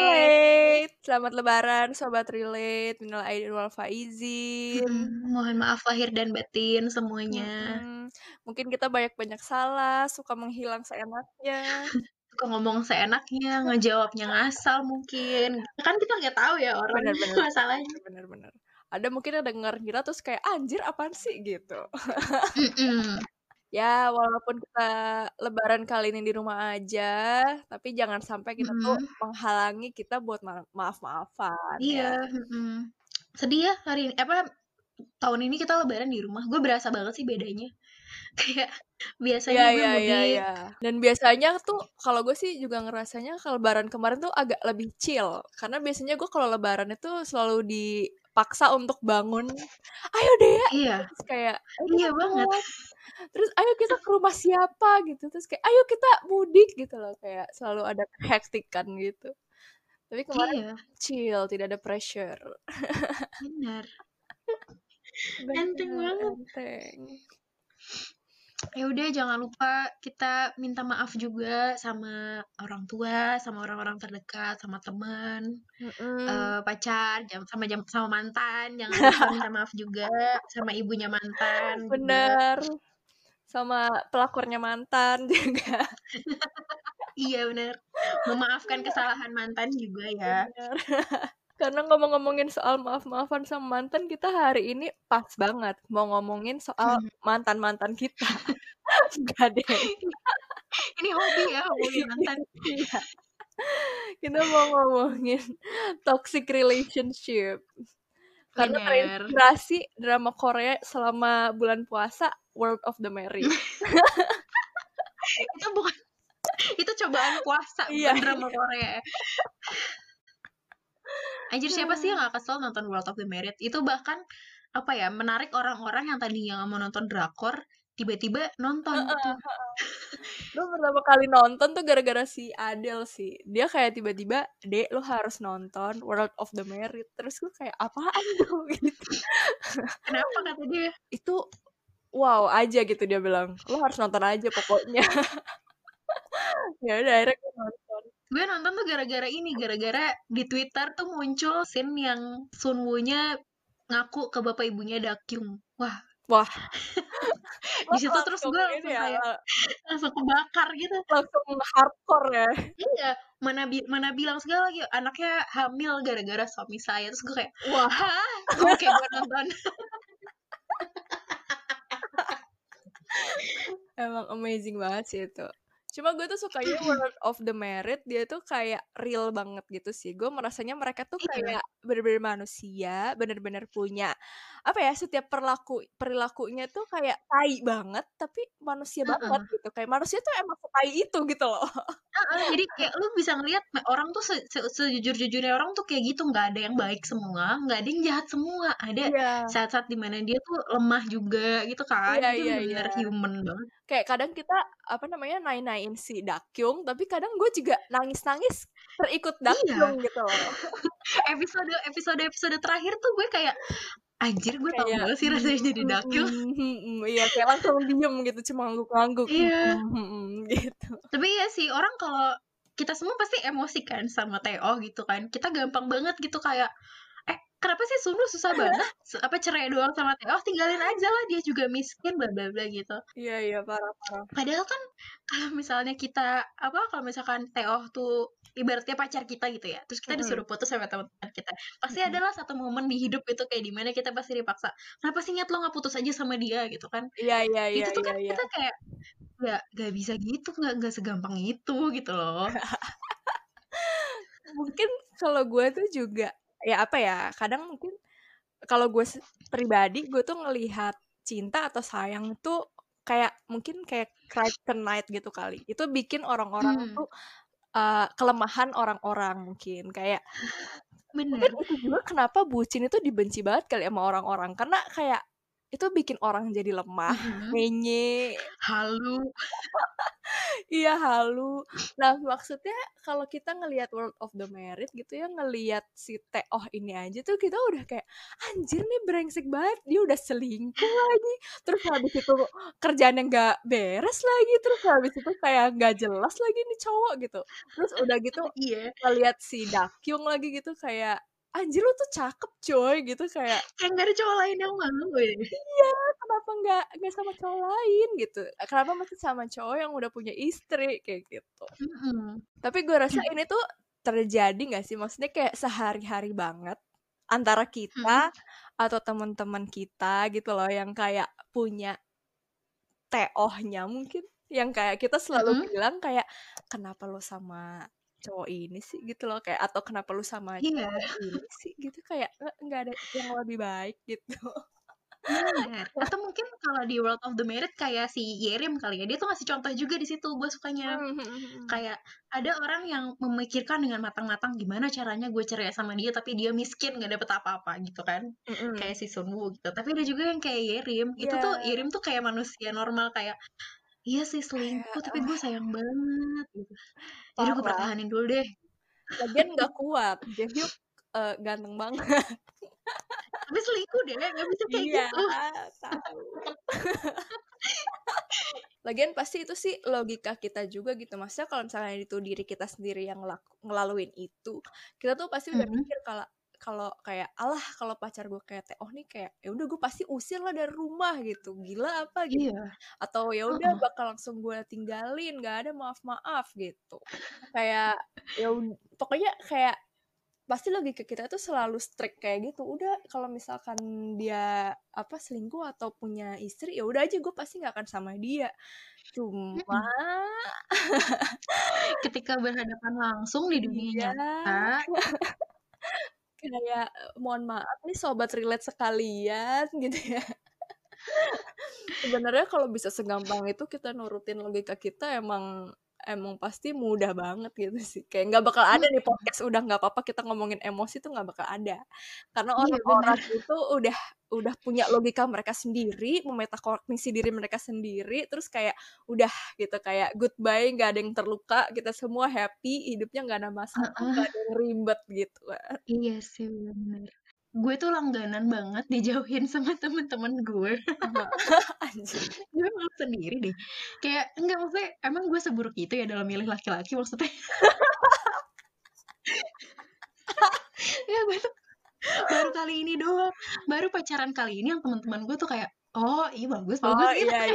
Relate. Selamat Lebaran, Sobat Relate. Minal aidin wal faizin. Mohon maaf lahir dan batin semuanya. Mungkin kita banyak-banyak salah, suka menghilang seenaknya. Suka ngomong seenaknya, ngejawabnya ngasal mungkin. Kan kita nggak tahu ya orang masalahnya. Bener-bener. Ada mungkin yang denger kita terus kayak, anjir apaan sih gitu. Ya, walaupun kita lebaran kali ini di rumah aja, tapi jangan sampai kita tuh menghalangi kita buat maaf-maafan. Iya, ya. Sedih ya hari ini. Apa tahun ini kita lebaran di rumah? Gue berasa banget sih bedanya. Kayak biasanya gue mudik. Dan biasanya tuh kalau gue sih juga ngerasanya kalau lebaran kemarin tuh agak lebih chill. Karena biasanya gue kalau lebaran itu selalu dipaksa untuk bangun. Ayo deh ya. Iya. Terus kayak iya banget. Terus ayo kita ke rumah siapa gitu, terus kayak ayo kita mudik gitu loh, kayak selalu ada hektikan gitu. Tapi kemarin chill, tidak ada pressure. Benar. Enteng banget. Enteng. Ya udah, jangan lupa kita minta maaf juga sama orang tua, sama orang-orang terdekat, sama teman, pacar, sama mantan. Jangan lupa minta maaf juga sama ibunya mantan. Benar. Juga. Sama pelakornya mantan juga. Iya benar. Memaafkan kesalahan mantan juga ya. Karena ngomong-ngomongin soal maaf-maafan sama mantan, kita hari ini pas banget mau ngomongin soal mantan-mantan kita. Enggak deh. Ini hobi ya, hobi mantan. Iya. Kita mau ngomongin toxic relationship. Karena terinspirasi drama Korea selama bulan puasa, World of the Married. Itu bukan, itu cobaan puasa, bukan drama Korea. Anjir, siapa sih yang gak kesel nonton World of the Married? Itu bahkan apa ya, menarik orang-orang yang tadinya gak mau nonton drakor, tiba-tiba nonton. Lo pertama kali nonton tuh gara-gara si Adele sih. Dia kayak tiba-tiba, Dek, lo harus nonton World of the Married. Terus gue kayak, apaan tuh? Gitu. Kenapa kata dia? Itu wow aja gitu dia bilang, lo harus nonton aja pokoknya. Ya udah, akhirnya gue nonton. Gue nonton tuh gara-gara ini, gara-gara di Twitter tuh muncul scene yang Sun Woo-nya ngaku ke bapak ibunya Dakyung. Wah. Di situ terus gue langsung kebakar gitu. Langsung hardcore ya. Iya, mana bilang segala lagi anaknya hamil gara-gara suami saya. Terus gue kayak, wah, oke gue nonton. Emang amazing banget sih itu. Cuma gue tuh sukanya World of the Married, dia tuh kayak real banget gitu sih. Gue merasanya mereka tuh kayak bener-bener manusia, bener-bener punya apa ya, setiap perilakunya tuh kayak tai banget, tapi manusia banget gitu. Kayak manusia tuh emang setai itu gitu loh. Jadi kayak lu bisa ngeliat orang tuh sejujur-jujurnya orang tuh kayak gitu, nggak ada yang baik semua, nggak ada yang jahat semua. Ada saat-saat dimana dia tuh lemah juga gitu kan. Itu bener-bener human banget. Kayak kadang kita apa namanya naik-naikin si Dakyung, tapi kadang gue juga nangis-nangis terikut Dakyung gitu loh. episode terakhir tuh gue kayak anjir, gue tau banget sih rasanya jadi Dakyung. Iya, kayak langsung diem gitu, cuma ngangguk-ngangguk. Iya. Gitu. Tapi ya sih, orang kalau kita semua pasti emosi kan sama TO gitu kan. Kita gampang banget gitu kayak kenapa sih Sunu susah banget? Apa cerai doang sama Teh? Oh, tinggalin aja lah, dia juga miskin, bla bla bla gitu. Iya, parah. Padahal kan kalau misalnya kita kalau misalkan Teh tuh ibaratnya pacar kita gitu ya. Terus kita disuruh putus sama teman-teman kita. Pasti adalah satu momen di hidup itu kayak di mana kita pasti dipaksa. Kenapa sih nyet lo enggak putus aja sama dia gitu kan? Iya. Itu tuh kan kita kayak enggak bisa gitu, enggak segampang itu gitu loh. Mungkin kalau gue tuh juga kadang mungkin kalau gue pribadi, gue tuh ngelihat cinta atau sayang tuh kayak mungkin kayak kryptonite gitu kali. Itu bikin orang-orang tuh kelemahan orang-orang mungkin kayak. Bener. Mungkin itu juga kenapa bucin itu dibenci banget kali sama orang-orang, karena kayak itu bikin orang jadi lemah, menye, halu. Iya, halu. Nah, maksudnya kalau kita ngelihat World of the Married gitu ya, ngelihat si Teh ini aja tuh kita udah kayak anjir nih brengsek banget, dia udah selingkuh lagi. Terus habis itu kerjaannya nggak beres lagi, terus habis itu kayak nggak jelas lagi nih cowok gitu. Terus udah gitu ngelihat si Dakyung lagi gitu kayak anjir lu tuh cakep coy gitu, kayak nggak ada cowok lain yang mau ya. Iya, kenapa nggak sama cowok lain gitu, kenapa masih sama cowok yang udah punya istri kayak gitu. Tapi gue rasa ini tuh terjadi nggak sih, maksudnya kayak sehari-hari banget antara kita atau teman-teman kita gitu loh, yang kayak punya TO-nya mungkin, yang kayak kita selalu bilang kayak kenapa lu sama cowok ini sih gitu loh, kayak atau kenapa lu sama cowok ini sih gitu, kayak nggak ada yang lebih baik gitu. Atau mungkin kalau di World of the Married kayak si Yerim kali ya, dia tuh ngasih contoh juga di situ, gue sukanya. Kayak ada orang yang memikirkan dengan matang-matang gimana caranya gue cerai sama dia, tapi dia miskin nggak dapet apa-apa gitu kan. Kayak si Sunwoo gitu. Tapi ada juga yang kayak Yerim, itu tuh Yerim tuh kayak manusia normal kayak iya sih selingkuh tapi gue sayang banget gitu. Jadi gue pertahanin dulu deh. Lagian nggak kuat, jadi ganteng banget. Tapi selingkuh deh, nggak bisa kayak gitu. Tahu. Lagian pasti itu sih logika kita juga gitu. Maksudnya kalau misalnya itu diri kita sendiri yang ngelaluin itu, kita tuh pasti udah mikir kalau kayak alah kalau pacar gue kayak Teh nih kayak ya udah gue pasti usir lah dari rumah gitu, gila apa gitu, atau ya udah bakal langsung gue tinggalin, nggak ada maaf gitu, kayak ya pokoknya kayak pasti logika kita tuh selalu strict kayak gitu. Udah kalau misalkan dia selingkuh atau punya istri ya udah aja gue pasti nggak akan sama dia. Cuma ketika berhadapan langsung di dunia nyata kayak mohon maaf nih sobat relate sekalian gitu ya. Sebenarnya kalau bisa segampang itu kita nurutin logika kita, emang pasti mudah banget gitu sih. Kayak nggak bakal ada nih podcast udah nggak apa-apa kita ngomongin emosi tuh nggak bakal ada, karena orang-orang itu udah punya logika mereka sendiri, memetakognisi diri mereka sendiri, terus kayak udah gitu kayak goodbye, nggak ada yang terluka, kita semua happy, hidupnya nggak ada masalah, nggak ada yang ribet gitu. Iya sih benar. Gue tuh langganan banget dijauhin sama temen-temen gue. Anjir, gue malu sendiri deh. Kayak, enggak maksudnya, emang gue seburuk itu ya dalam milih laki-laki maksudnya. Ya baru kali ini doang, baru pacaran kali ini yang teman-teman gue tuh kayak oh iya bagus oh, gitu. Iya,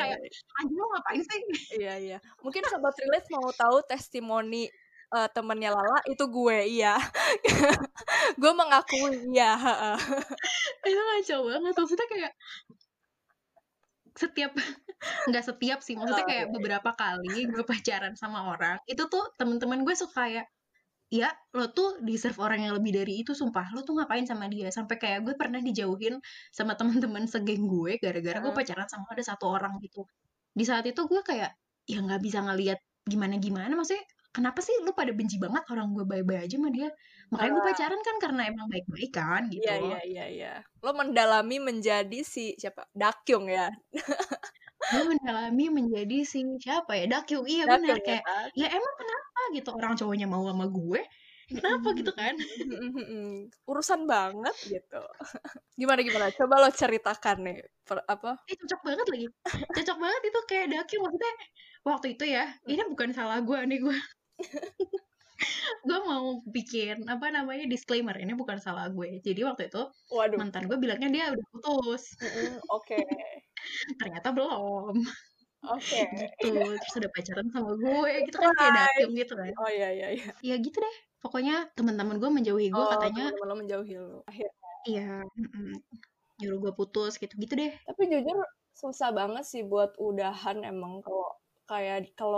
kayak anjir lo ngapain sih? Iya. Mungkin sobat relate mau tahu testimoni temennya Lala itu gue, iya. Gue mengakui, iya. Itu ngaco banget, maksudnya kayak nggak setiap sih, maksudnya kayak beberapa kali gue pacaran sama orang, itu tuh teman-teman gue suka kayak ya lo tuh deserve orang yang lebih dari itu, sumpah lo tuh ngapain sama dia. Sampai kayak gue pernah dijauhin sama teman-teman segeng gue gara-gara gue pacaran sama ada satu orang gitu. Di saat itu gue kayak ya nggak bisa ngelihat gimana-gimana, maksudnya kenapa sih lu pada benci banget orang gue baik-baik aja sama dia? Makanya gue pacaran kan karena emang baik-baik kan gitu. Iya. Lo mendalami menjadi si siapa? Dakyung ya? Lo mendalami menjadi si siapa ya? Dakyung, iya benar. Kayak ya emang kenapa gitu orang cowoknya mau sama gue? Kenapa gitu kan? Urusan banget gitu. Gimana? Coba lo ceritakan nih. Cocok banget lagi. Cocok banget itu kayak Dakyung. Maksudnya waktu itu ya, ini bukan salah gue nih gue. Gue mau bikin disclaimer, ini bukan salah gue. Jadi waktu itu mantan gue bilangnya dia udah putus. Oke. Ternyata belum. Oke. Gitu, terus udah pacaran sama gue gitu kan, kayak datum gitu kan. Oh iya. Ya gitu deh. Pokoknya teman-teman gue menjauhi gue, katanya. Teman-teman lo menjauhi lo. Akhirnya. Iya. Nyuruh gue putus gitu deh. Tapi jujur susah banget sih buat udahan emang kalau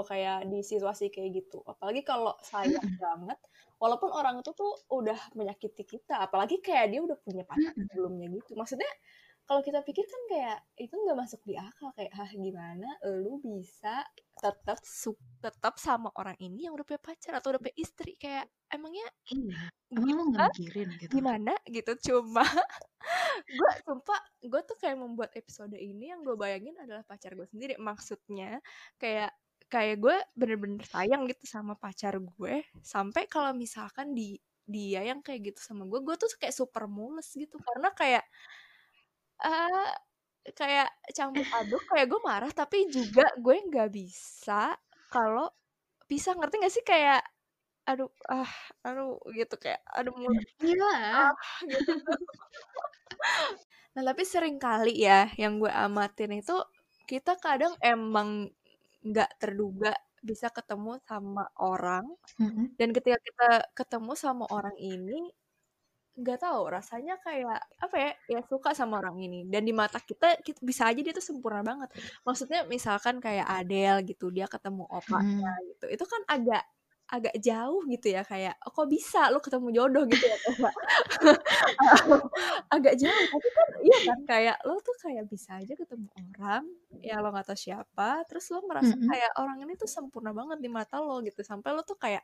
kayak di situasi kayak gitu, apalagi kalau sayang banget, walaupun orang itu tuh udah menyakiti kita, apalagi kayak dia udah punya pacar sebelumnya gitu. Maksudnya kalau kita pikir kan kayak itu nggak masuk di akal, kayak gimana lu bisa tetap sama orang ini yang udah punya pacar atau udah punya istri, kayak emangnya emang lu nggak mikirin gitu gimana gitu. Cuma gue sumpah gue tuh kayak membuat episode ini yang gue bayangin adalah pacar gue sendiri, maksudnya kayak kayak gue bener-bener sayang gitu sama pacar gue, sampai kalau misalkan dia yang kayak gitu sama gue tuh kayak super mules gitu, karena kayak kayak campur aduk, kayak gue marah tapi juga gue nggak bisa kalau bisa, ngerti nggak sih, kayak aduh gitu, kayak aduh mules gila gitu. Nah tapi sering kali ya yang gue amatin itu, kita kadang emang nggak terduga bisa ketemu sama orang, dan ketika kita ketemu sama orang ini, nggak tahu rasanya kayak apa ya suka sama orang ini, dan di mata kita bisa aja dia tuh sempurna banget. Maksudnya misalkan kayak Adele gitu, dia ketemu opanya gitu, itu kan agak jauh gitu ya, kayak kok bisa lo ketemu jodoh gitu ya. Agak jauh, tapi kan iya kan, kayak lo tuh kayak bisa aja ketemu orang ya lo nggak tahu siapa, terus lo merasa kayak orang ini tuh sempurna banget di mata lo gitu, sampai lo tuh kayak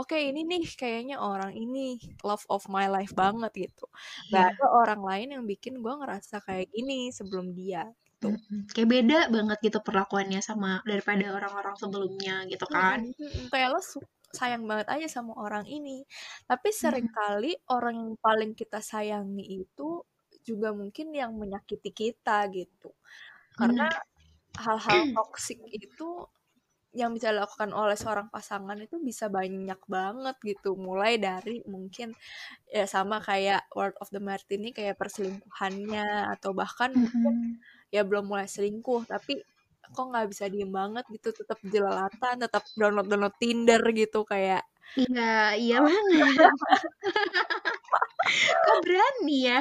oke, ini nih kayaknya orang ini love of my life banget gitu. Gak ada orang lain yang bikin gue ngerasa kayak gini sebelum dia. Kayak beda banget gitu perlakuannya sama daripada orang-orang sebelumnya gitu kan. Kayak lo sayang banget aja sama orang ini. Tapi seringkali orang yang paling kita sayangi itu juga mungkin yang menyakiti kita gitu. Karena hal-hal toksik itu yang bisa dilakukan oleh seorang pasangan itu bisa banyak banget gitu. Mulai dari mungkin ya sama kayak World of the Married ini, kayak perselingkuhannya, atau bahkan mungkin ya belum mulai selingkuh tapi kok nggak bisa diem banget gitu, tetap jelalatan, tetap download Tinder gitu, kayak iya banget. Kok berani ya.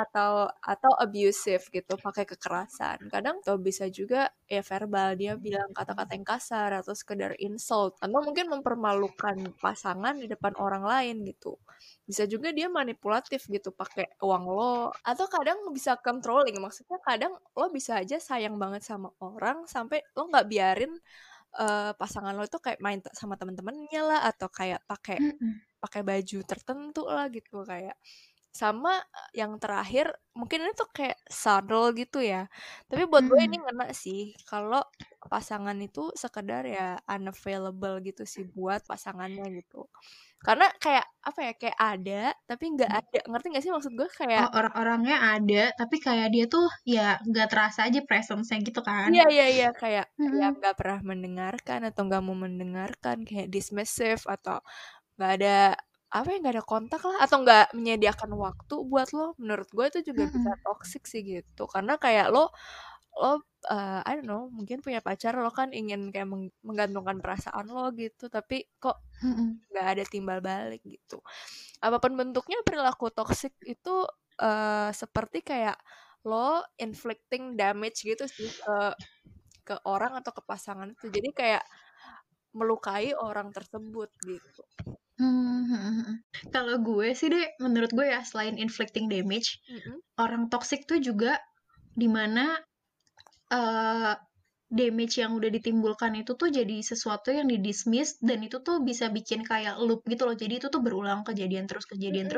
Atau abusive gitu, pakai kekerasan, kadang tuh bisa juga ya verbal, dia bilang kata-kata yang kasar atau sekedar insult, atau mungkin mempermalukan pasangan di depan orang lain gitu. Bisa juga dia manipulatif gitu, pakai uang lo, atau kadang bisa controlling, maksudnya kadang lo bisa aja sayang banget sama orang sampai lo nggak biarin pasangan lo itu kayak main sama temen-temennya lah, atau kayak pakai baju tertentu lah gitu. Kayak sama yang terakhir mungkin ini tuh kayak sadel gitu ya, tapi buat gue ini ngena sih kalau pasangan itu sekedar ya unavailable gitu sih buat pasangannya gitu. Karena kayak apa ya, kayak ada tapi nggak ada, ngerti nggak sih maksud gue, kayak orang-orangnya ada tapi kayak dia tuh ya nggak terasa aja presence-nya gitu kan. Iya kayak ya nggak pernah mendengarkan atau nggak mau mendengarkan, kayak dismissive, atau nggak ada nggak ada kontak lah, atau nggak menyediakan waktu buat lo. Menurut gue itu juga bisa toxic sih gitu, karena kayak lo I don't know, mungkin punya pacar, lo kan ingin kayak menggantungkan perasaan lo gitu, tapi kok nggak ada timbal balik gitu. Apapun bentuknya perilaku toksik itu seperti kayak lo inflicting damage gitu sih ke orang atau ke pasangan itu, jadi kayak melukai orang tersebut gitu. Kalau gue sih deh, menurut gue ya, selain inflicting damage, orang toxic tuh juga dimana damage yang udah ditimbulkan itu tuh jadi sesuatu yang didismiss, dan itu tuh bisa bikin kayak loop gitu loh. Jadi itu tuh berulang kejadian terus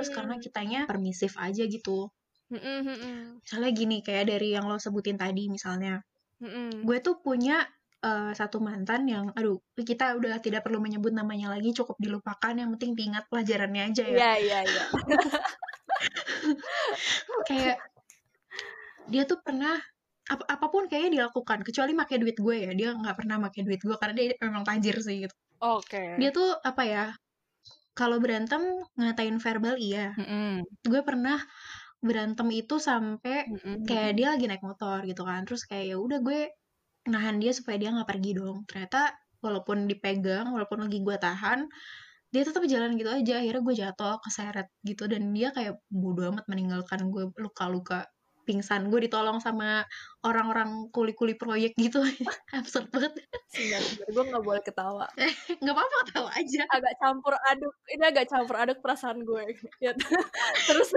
karena kitanya permisif aja gitu. Misalnya gini, kayak dari yang lo sebutin tadi misalnya, gue tuh punya satu mantan yang, kita udah tidak perlu menyebut namanya lagi, cukup dilupakan, yang penting diingat pelajarannya aja ya. Iya. Kayak dia tuh pernah apapun kayaknya dilakukan, kecuali pakai duit gue ya, dia nggak pernah pakai duit gue karena dia memang tajir sih gitu. Oke. Dia tuh kalau berantem ngatain verbal iya. Gue pernah berantem itu sampai kayak dia lagi naik motor gitu kan, terus kayak ya udah gue nahan dia supaya dia nggak pergi dong. Ternyata walaupun dipegang, walaupun lagi gue tahan, dia tetap jalan gitu aja. Akhirnya gue jatuh, keseret gitu, dan dia kayak bodo amat meninggalkan gue luka-luka, pingsan. Gue ditolong sama orang-orang kuli-kuli proyek gitu. Absurd banget. Sebenernya gue gak boleh ketawa. Gak apa-apa, ketawa aja. Agak campur aduk perasaan gue. Terus.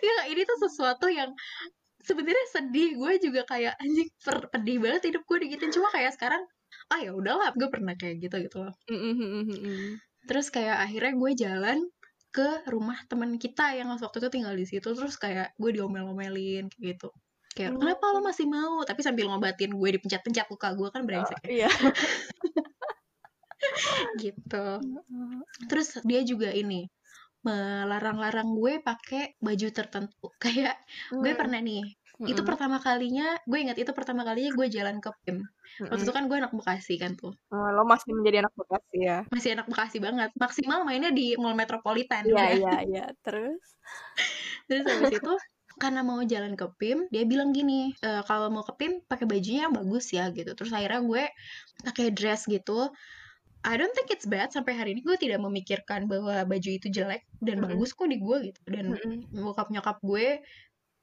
Ya, ini tuh sesuatu yang sebenarnya sedih. Gue juga kayak anjing, pedih banget hidup gue digituin. Cuma kayak sekarang, ya udahlah, gue pernah kayak gitu loh. Terus kayak akhirnya gue jalan ke rumah teman kita yang waktu itu tinggal di situ, terus kayak gue diomel-omelin kayak gitu. Kayak, kenapa lo masih mau? Tapi sambil ngobatin gue dipencet-pencet luka gue kan brengsek. Iya. Gitu. Terus dia juga ini melarang-larang gue pakai baju tertentu. Kayak gue pernah nih, itu pertama kalinya, gue ingat itu pertama kalinya gue jalan ke PIM. Waktu itu kan gue anak Bekasi kan tuh. Lo masih menjadi anak Bekasi ya? Masih anak Bekasi banget. Maksimal mainnya di Mall Metropolitan. Iya. Terus? Terus habis itu karena mau jalan ke PIM, dia bilang gini, kalau mau ke PIM pakai bajunya yang bagus ya gitu. Terus akhirnya gue pakai dress gitu. I don't think it's bad. Sampai hari ini gue tidak memikirkan bahwa baju itu jelek dan bagus kok di gue gitu. Dan bokap nyokap gue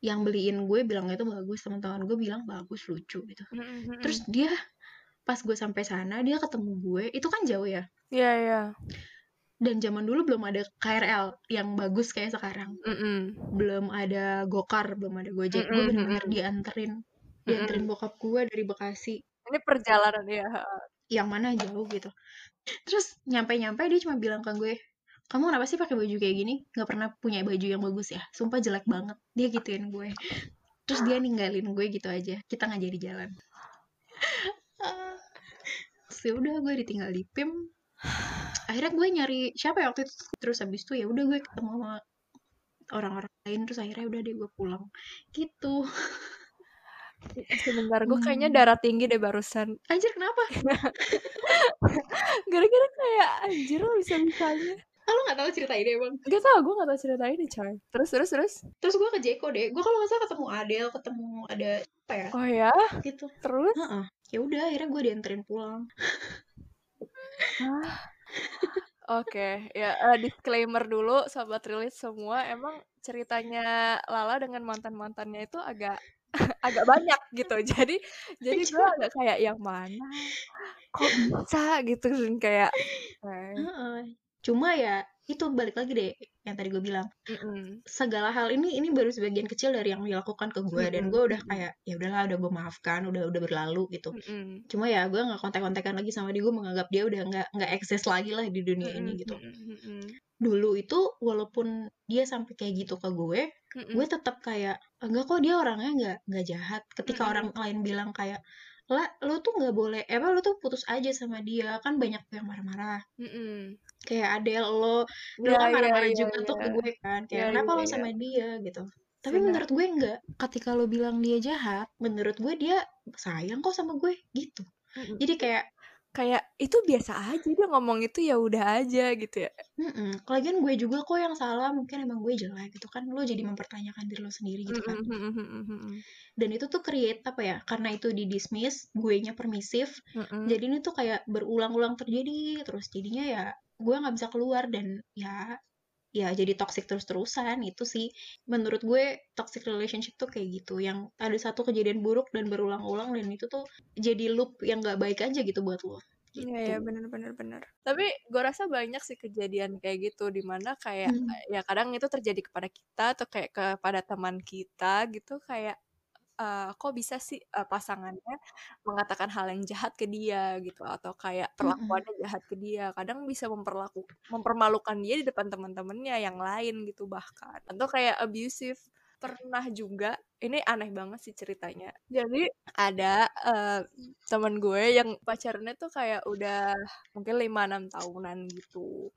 yang beliin gue bilang itu bagus, teman-teman gue bilang bagus, lucu gitu. Terus dia pas gue sampai sana dia ketemu gue, itu kan jauh ya. Iya. Dan zaman dulu belum ada KRL yang bagus kayak sekarang. Belum ada Gokar, belum ada Gojek. Gue bener-bener dianterin bokap gue dari Bekasi. Ini perjalanan ya. Yang mana jauh gitu. Terus nyampe-nyampe dia cuma bilang ke gue, kamu kenapa sih pakai baju kayak gini? Gak pernah punya baju yang bagus ya? Sumpah jelek banget. Dia gituin gue. Terus dia ninggalin gue gitu aja. Kita gak jadi jalan. Terus yaudah gue ditinggal di PIM. Akhirnya gue nyari siapa ya waktu itu. Terus habis itu ya udah gue ketemu sama orang-orang lain. Terus akhirnya udah deh gue pulang gitu. Sebentar, gue kayaknya darah tinggi deh barusan. Anjir kenapa? Gara-gara kayak anjir lo bisa-bisanya. Ah, lo gak tau cerita ini emang? Gak tau, gue gak tau cerita ini coy. Terus? Terus gue ke Jeko deh. Gue kalau gak salah ketemu Adele, ketemu ada apa ya? Oh ya? Gitu. Terus? Ya udah akhirnya gue dianterin pulang. Oke. Ya, disclaimer dulu sobat relate semua. Emang ceritanya Lala dengan mantan-mantannya itu agak banyak gitu. Jadi gue agak kayak yang mana? Kok bisa gitu kan kayak. Cuma ya itu balik lagi deh yang tadi gue bilang. Segala hal ini baru sebagian kecil dari yang dilakukan ke gue, dan gue udah kayak ya udahlah, udah gue maafkan, udah berlalu gitu. Cuma ya gue nggak kontak-kontakan lagi sama dia, gue menganggap dia udah nggak eksis lagi lah di dunia ini gitu. Dulu itu walaupun dia sampai kayak gitu ke gue, gue tetap kayak enggak kok, dia orangnya nggak jahat. Ketika orang lain bilang kayak lah lo tuh nggak boleh, lo tuh putus aja sama dia, kan banyak yang marah-marah. Kayak Adele lo kan marah-marah juga tuh ke gue kan, kayak kenapa lo sama dia gitu. Tapi menurut gue enggak. Ketika lo bilang dia jahat, menurut gue dia sayang kok sama gue gitu. Jadi kayak itu biasa aja, dia ngomong itu ya udah aja gitu ya. Lagian gue juga kok yang salah, mungkin emang gue jelek gitu kan. Lo jadi mempertanyakan diri lo sendiri gitu kan. Dan itu tuh create apa ya, karena itu didismiss, guenya permisif. Jadi ini tuh kayak berulang-ulang terjadi. Terus jadinya ya gue gak bisa keluar, dan ya jadi toxic terus-terusan. Itu sih menurut gue toxic relationship tuh kayak gitu, yang ada satu kejadian buruk dan berulang-ulang, dan itu tuh jadi loop yang gak baik aja gitu buat lo gitu. Iya benar. Tapi gue rasa banyak sih kejadian kayak gitu, dimana kayak ya kadang itu terjadi kepada kita atau kayak kepada teman kita gitu. Kayak kok bisa sih pasangannya mengatakan hal yang jahat ke dia gitu, atau kayak perlakuannya jahat ke dia. Kadang bisa mempermalukan dia di depan teman-temannya yang lain gitu bahkan. Atau kayak abusive. Pernah juga, ini aneh banget sih ceritanya. Jadi ada teman gue yang pacarnya tuh kayak udah mungkin 5-6 tahunan gitu.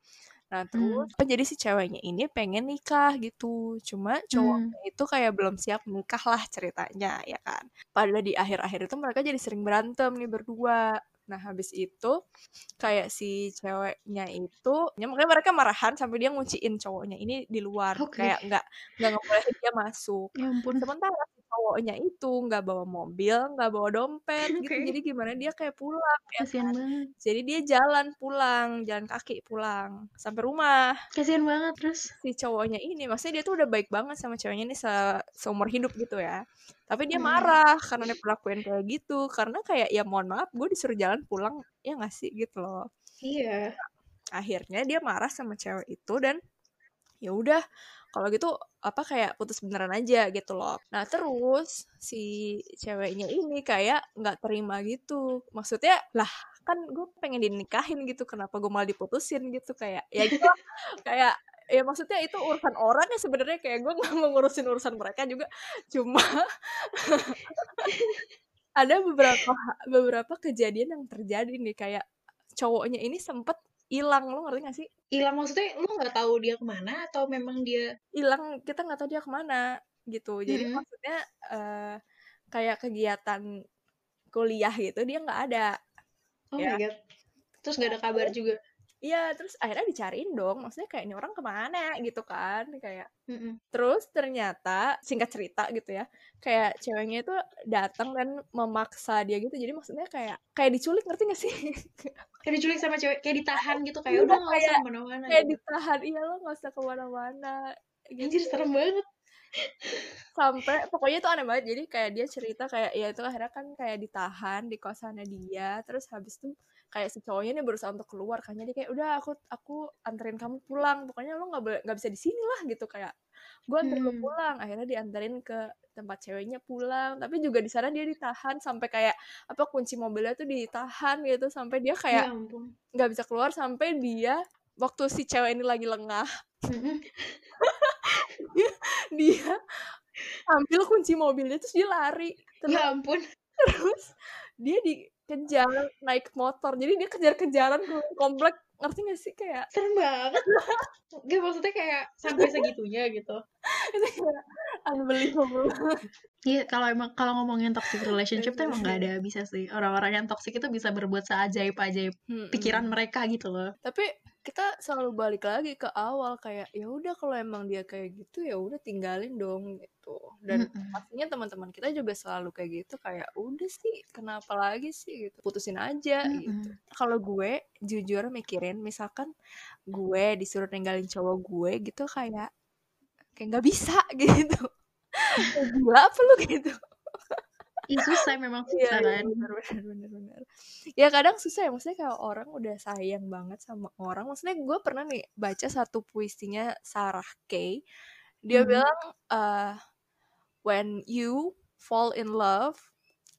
Nah terus jadi si ceweknya ini pengen nikah gitu, cuma cowoknya itu kayak belum siap nikah lah ceritanya ya kan. Padahal di akhir-akhir itu mereka jadi sering berantem nih berdua. Nah habis itu kayak si ceweknya itu ya, makanya mereka marahan sampai dia ngunciin cowoknya ini di luar. Kayak nggak ngebolehin dia masuk. Sementara cowoknya itu nggak bawa mobil, nggak bawa dompet gitu. Jadi gimana dia kayak pulang ya kan? Jadi dia jalan kaki pulang sampai rumah. Kasian banget. Terus si cowoknya ini, maksudnya dia tuh udah baik banget sama ceweknya ini seumur hidup gitu ya, tapi dia marah karena dia perlakuin kayak gitu. Karena kayak ya mohon maaf, gue disuruh jalan pulang ya nggak sih gitu loh. Iya. Akhirnya dia marah sama cewek itu, dan ya udah kalau gitu apa kayak putus beneran aja gitu loh. Nah terus si ceweknya ini kayak nggak terima gitu, maksudnya lah kan gue pengen dinikahin gitu, kenapa gue malah diputusin gitu. Kayak ya gitu. Kayak ya maksudnya itu urusan orang ya sebenarnya, kayak gue nggak mau ngurusin urusan mereka juga, cuma ada beberapa kejadian yang terjadi nih, kayak cowoknya ini sempet hilang, lo ngerti gak sih? Hilang maksudnya lo nggak tahu dia kemana atau memang dia hilang, kita nggak tahu dia kemana gitu. Jadi maksudnya kayak kegiatan kuliah gitu dia nggak ada. Oh ya. My god. Terus nggak ada kabar juga. Iya, terus akhirnya dicariin dong, maksudnya kayak ini orang kemana gitu kan, kayak. Terus ternyata singkat cerita gitu ya, kayak ceweknya itu datang dan memaksa dia gitu, jadi maksudnya kayak diculik, ngerti nggak sih? Kayak diculik sama cewek, kayak ditahan gitu, kayak udah nggak usah kemana-mana. Kayak gitu. Ditahan, iya lo nggak usah kemana-mana. Gitu. Anjir serem banget. Sampai pokoknya itu aneh banget, jadi kayak dia cerita kayak ya itu akhirnya kan kayak ditahan di kosannya dia, terus habis itu kayak si cowoknya nih berusaha untuk keluar, kayaknya dia kayak udah aku anterin kamu pulang, pokoknya lo nggak bisa di sini lah gitu, kayak gue anterin lo pulang, akhirnya dianterin ke tempat ceweknya pulang, tapi juga di sana dia ditahan sampai kayak apa kunci mobilnya tuh ditahan gitu, sampai dia kayak nggak bisa keluar, sampai dia waktu si cewek ini lagi lengah dia ambil kunci mobilnya terus dia lari. Terus dia dikejar naik motor, jadi dia kejar-kejaran komplek, ngerti gak sih? Kayak serem banget. Gak maksudnya kayak sampai segitunya gitu. Itu kayak unbelievable. Iya, kalau ngomongin toxic relationship tuh emang gak ada bisa sih, orang-orang yang toxic itu bisa berbuat seajaib-ajaib pikiran mereka gitu loh. Tapi kita selalu balik lagi ke awal, kayak ya udah kalau emang dia kayak gitu ya udah tinggalin dong gitu. Dan pastinya teman-teman kita juga selalu kayak gitu, kayak udah sih kenapa lagi sih gitu, putusin aja gitu. Kalau gue jujur mikirin misalkan gue disuruh ninggalin cowok gue gitu, kayak nggak bisa gitu. Gila apa lu gitu. Iya susah, memang susah kan. Benar. Ya kadang susah ya, maksudnya kayak orang udah sayang banget sama orang. Maksudnya gue pernah nih baca satu puisinya Sarah Kay. Dia bilang when you fall in love,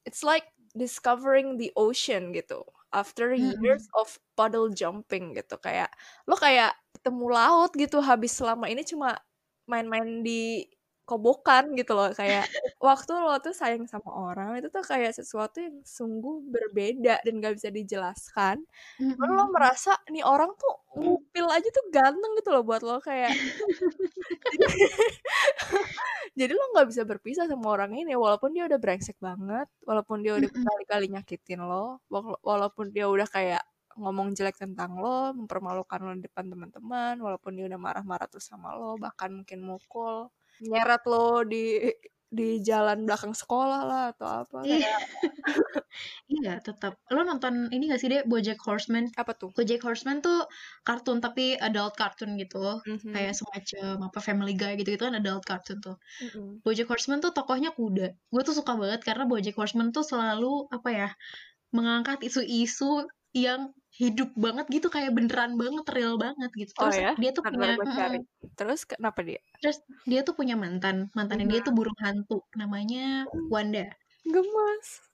it's like discovering the ocean gitu. After years of puddle jumping gitu, kayak lo kayak ketemu laut gitu, habis selama ini cuma main-main di kobokan gitu loh, kayak waktu lo tuh sayang sama orang itu tuh kayak sesuatu yang sungguh berbeda dan gak bisa dijelaskan. Lo merasa nih orang tuh ngupil aja tuh ganteng gitu loh buat lo, kayak jadi lo gak bisa berpisah sama orang ini, walaupun dia udah brengsek banget, walaupun dia udah berkali-kali nyakitin lo, walaupun dia udah kayak ngomong jelek tentang lo, mempermalukan lo di depan teman-teman, walaupun dia udah marah-marah terus sama lo, bahkan mungkin mukul, nyeret lo di jalan belakang sekolah lah atau apa. Iya tetap. Lo nonton ini gak sih deh, Bojack Horseman? Apa tuh? Bojack Horseman tuh kartun, tapi adult cartoon gitu, kayak semacam apa Family Guy gitu kan, adult cartoon tuh. Bojack Horseman tuh tokohnya kuda. Gue tuh suka banget karena Bojack Horseman tuh selalu apa ya, mengangkat isu-isu yang hidup banget gitu, kayak beneran banget, real banget gitu. Terus dia tuh punya terus kenapa dia? Terus dia tuh punya mantannya dia tuh burung hantu namanya Wanda. Gemas.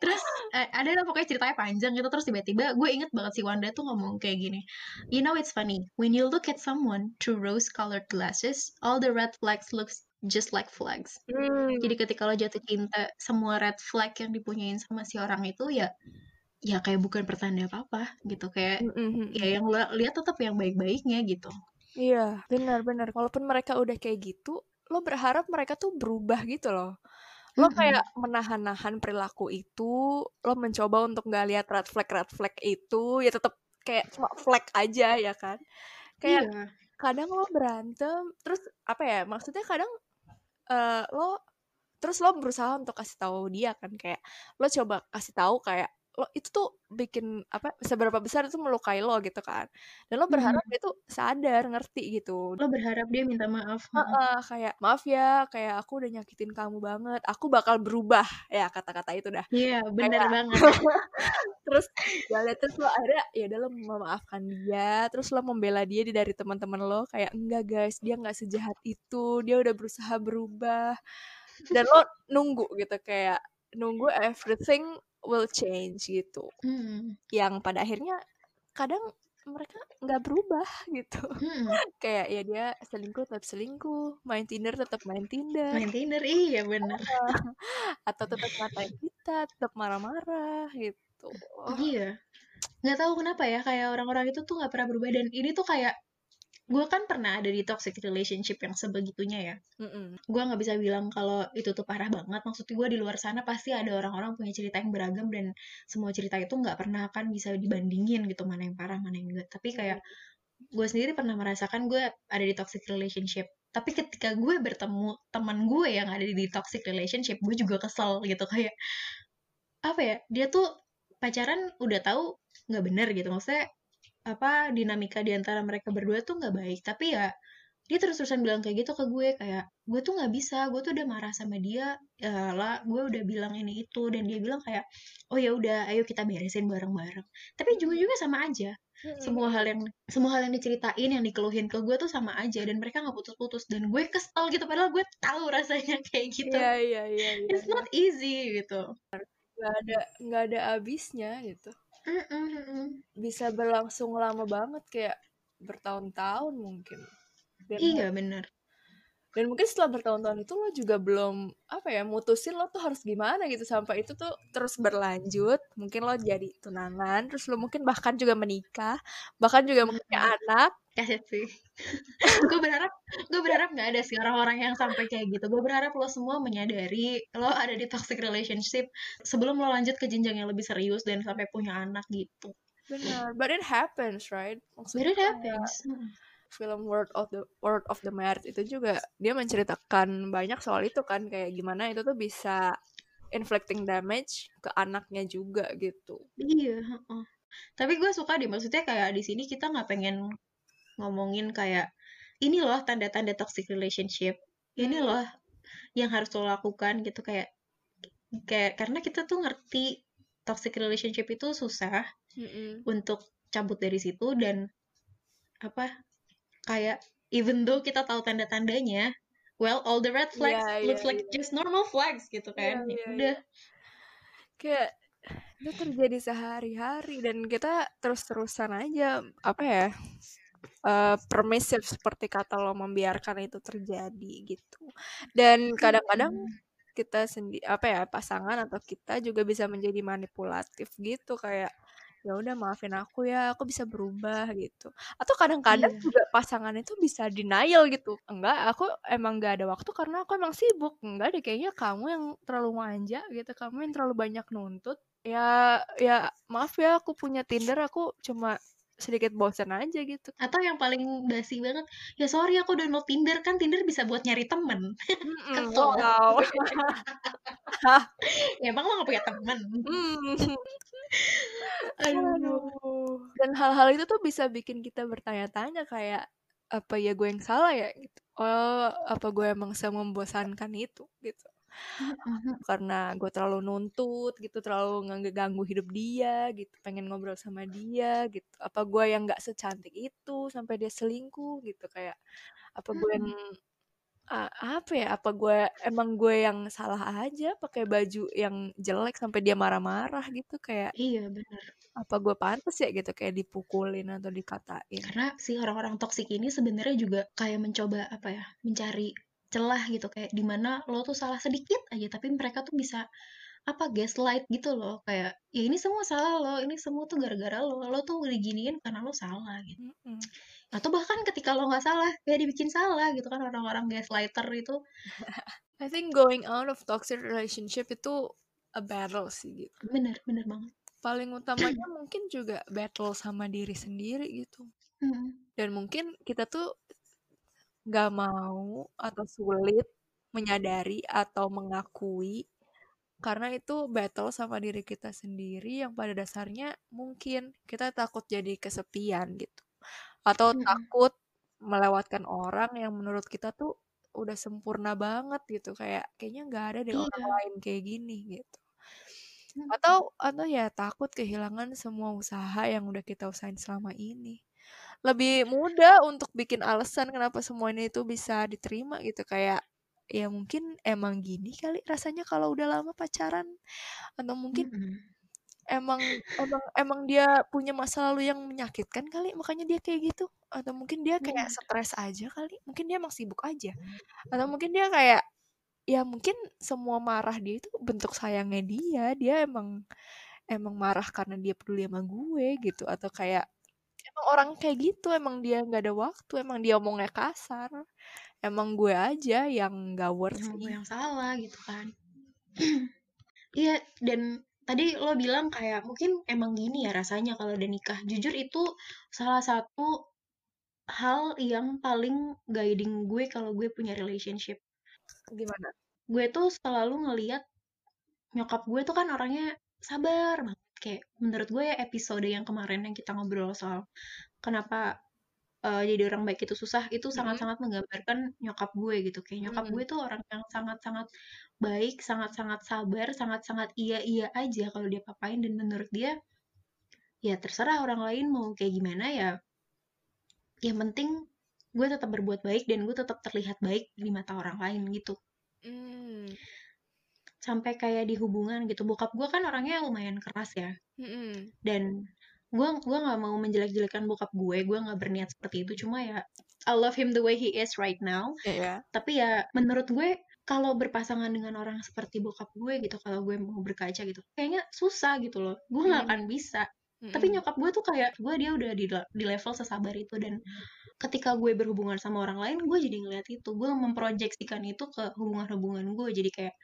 Terus ada pokoknya ceritanya panjang gitu. Terus tiba-tiba gue inget banget si Wanda tuh ngomong kayak gini, you know it's funny when you look at someone through rose-colored glasses, all the red flags looks just like flags. Jadi ketika lo jatuh cinta, semua red flag yang dipunyain sama si orang itu ya kayak bukan pertanda apa-apa gitu, kayak ya yang lo lihat tetap yang baik-baiknya gitu. Iya, benar-benar. Walaupun mereka udah kayak gitu, lo berharap mereka tuh berubah gitu loh. Lo kayak menahan-nahan perilaku itu, lo mencoba untuk nggak lihat red flag itu, ya tetap kayak cuma flag aja ya kan. Kayak kadang lo berantem, terus apa ya? Maksudnya kadang lo berusaha untuk kasih tahu dia kan, kayak lo coba kasih tahu kayak lo itu tuh bikin apa, seberapa besar itu melukai lo gitu kan, dan lo berharap dia tuh sadar, ngerti gitu. Lo berharap dia minta maaf, kayak maaf ya, kayak aku udah nyakitin kamu banget, aku bakal berubah ya, kata-kata itu dah. Iya benar banget. Terus terus lo akhirnya ya udah lo memaafkan dia, terus lo membela dia dari teman-teman lo, kayak enggak guys, dia nggak sejahat itu, dia udah berusaha berubah, dan lo nunggu gitu, kayak nunggu everything will change gitu. Yang pada akhirnya kadang mereka nggak berubah gitu. Kayak ya dia selingkuh tetap selingkuh, main Tinder tetap main Tinder. Main Tinder, iya benar. Atau tetap ngatain kita, tetap marah-marah gitu. Iya. Nggak tahu kenapa ya, kayak orang-orang itu tuh nggak pernah berubah. Dan ini tuh kayak gue kan pernah ada di toxic relationship yang sebegitunya ya. Gue nggak bisa bilang kalau itu tuh parah banget. Maksud gue di luar sana pasti ada orang-orang punya cerita yang beragam dan semua cerita itu nggak pernah akan bisa dibandingin gitu, mana yang parah mana yang enggak. Tapi kayak gue sendiri pernah merasakan gue ada di toxic relationship. Tapi ketika gue bertemu teman gue yang ada di toxic relationship, gue juga kesel gitu, kayak apa ya, dia tuh pacaran udah tahu nggak bener gitu, maksudnya apa, dinamika diantara mereka berdua tuh nggak baik, tapi ya dia terus-terusan bilang kayak gitu ke gue, kayak gue tuh nggak bisa, gue tuh udah marah sama dia lah, gue udah bilang ini itu, dan dia bilang kayak oh ya udah, ayo kita beresin bareng-bareng. Tapi juga sama aja, semua hal yang diceritain, yang dikeluhin ke gue tuh sama aja, dan mereka nggak putus-putus, dan gue kesel gitu, padahal gue tahu rasanya kayak gitu. Iya. It's not easy gitu, nggak ada abisnya gitu. Bisa berlangsung lama banget, kayak bertahun-tahun mungkin. Iya benar. Dan mungkin setelah bertahun-tahun itu lo juga belum apa ya, mutusin lo tuh harus gimana gitu, sampai itu tuh terus berlanjut. Mungkin lo jadi tunangan, terus lo mungkin bahkan juga menikah, bahkan juga punya anak. Kaset sih. Gue berharap nggak ada sih orang-orang yang sampai kayak gitu. Gue berharap lo semua menyadari lo ada di toxic relationship sebelum lo lanjut ke jenjang yang lebih serius dan sampai punya anak gitu. Benar, but it happens, right? Maksudnya, but it happens. Film World of the Married itu juga dia menceritakan banyak soal itu kan, kayak gimana itu tuh bisa inflicting damage ke anaknya juga gitu. Iya. Tapi gue suka deh, maksudnya kayak di sini kita nggak pengen ngomongin kayak ini loh tanda-tanda toxic relationship, ini loh yang harus lo lakukan gitu, kayak karena kita tuh ngerti toxic relationship itu susah untuk cabut dari situ, dan apa kayak even though kita tahu tanda-tandanya, well all the red flags looks like just normal flags gitu kan. Udah kayak itu terjadi sehari-hari dan kita terus-terusan aja apa ya, permissive seperti kata lo, membiarkan itu terjadi gitu. Dan kadang-kadang kita sendiri apa ya, pasangan atau kita juga bisa menjadi manipulatif gitu, kayak ya udah maafin aku ya, aku bisa berubah gitu. Atau kadang-kadang juga pasangan itu bisa denial gitu, enggak, aku emang gak ada waktu karena aku emang sibuk. Enggak deh, kayaknya kamu yang terlalu manja gitu, kamu yang terlalu banyak nuntut. Ya maaf ya, aku punya Tinder, aku cuma sedikit bosan aja gitu. Atau yang paling basi banget, ya sorry aku download Tinder, kan Tinder bisa buat nyari temen. Kesel. Ya emang lo gak punya temen. Aduh. Dan hal-hal itu tuh bisa bikin kita bertanya-tanya kayak, apa ya gue yang salah ya gitu. Oh, apa gue emang semembosankan itu gitu. Karena gue terlalu nuntut gitu, terlalu ngeganggu hidup dia gitu, pengen ngobrol sama dia gitu. Apa gue yang gak secantik itu sampai dia selingkuh gitu, kayak apa gue yang apa ya, apa gue emang gue yang salah aja pakai baju yang jelek sampai dia marah-marah gitu, kayak iya benar, apa gue pantas ya gitu kayak dipukulin atau dikatain. Karena si orang-orang toksik ini sebenarnya juga kayak mencoba apa ya, mencari celah gitu, kayak dimana lo tuh salah sedikit aja tapi mereka tuh bisa apa, gaslight gitu loh, kayak ya ini semua salah lo, ini semua tuh gara-gara lo tuh diginiin karena lo salah gitu. Atau bahkan ketika lo nggak salah ya dibikin salah gitu kan, orang-orang gaslighter itu. I think going out of toxic relationship itu a battle sih gitu. Bener banget. Paling utamanya mungkin juga battle sama diri sendiri gitu. Dan mungkin kita tuh nggak mau atau sulit menyadari atau mengakui karena itu battle sama diri kita sendiri, yang pada dasarnya mungkin kita takut jadi kesepian gitu, atau takut melewatkan orang yang menurut kita tuh udah sempurna banget gitu, kayak kayaknya nggak ada deh orang lain kayak gini gitu. Atau ya takut kehilangan semua usaha yang udah kita usahain selama ini. Lebih mudah untuk bikin alasan kenapa semuanya itu bisa diterima gitu, kayak ya mungkin emang gini kali rasanya kalau udah lama pacaran, atau mungkin emang dia punya masa lalu yang menyakitkan kali, makanya dia kayak gitu. Atau mungkin dia kayak stres aja kali, mungkin dia emang sibuk aja. Atau mungkin dia kayak, ya mungkin semua marah dia itu bentuk sayangnya dia. Dia emang marah karena dia peduli sama gue gitu. Atau kayak emang orang kayak gitu, emang dia gak ada waktu, emang dia omongnya kasar, emang gue aja yang gak worth it, yang salah gitu kan. Iya, dan tadi lo bilang kayak mungkin emang gini ya rasanya kalau udah nikah. Jujur itu salah satu hal yang paling guiding gue kalau gue punya relationship. Gimana? Gue tuh selalu ngelihat nyokap gue tuh kan orangnya sabar banget. Kayak menurut gue ya episode yang kemarin yang kita ngobrol soal kenapa jadi orang baik itu susah, itu sangat-sangat menggambarkan nyokap gue gitu. Kayak nyokap gue tuh orang yang sangat-sangat baik, sangat-sangat sabar, sangat-sangat iya-iya aja kalau dia papain. Dan menurut dia, ya terserah orang lain mau kayak gimana ya, yang penting gue tetap berbuat baik dan gue tetap terlihat baik di mata orang lain gitu. Sampai kayak di hubungan gitu, bokap gue kan orangnya lumayan keras ya. Dan gue nggak mau menjelek-jelekan bokap gue nggak berniat seperti itu, cuma ya I love him the way he is right now. Tapi ya menurut gue kalau berpasangan dengan orang seperti bokap gue gitu, kalau gue mau berkaca gitu, kayaknya susah gitu loh. Gue gak akan bisa. Tapi nyokap gue tuh kayak, dia udah di level sesabar itu. Dan ketika gue berhubungan sama orang lain, gue jadi ngeliat itu. Gue memproyeksikan itu ke hubungan-hubungan gue. Jadi kayak,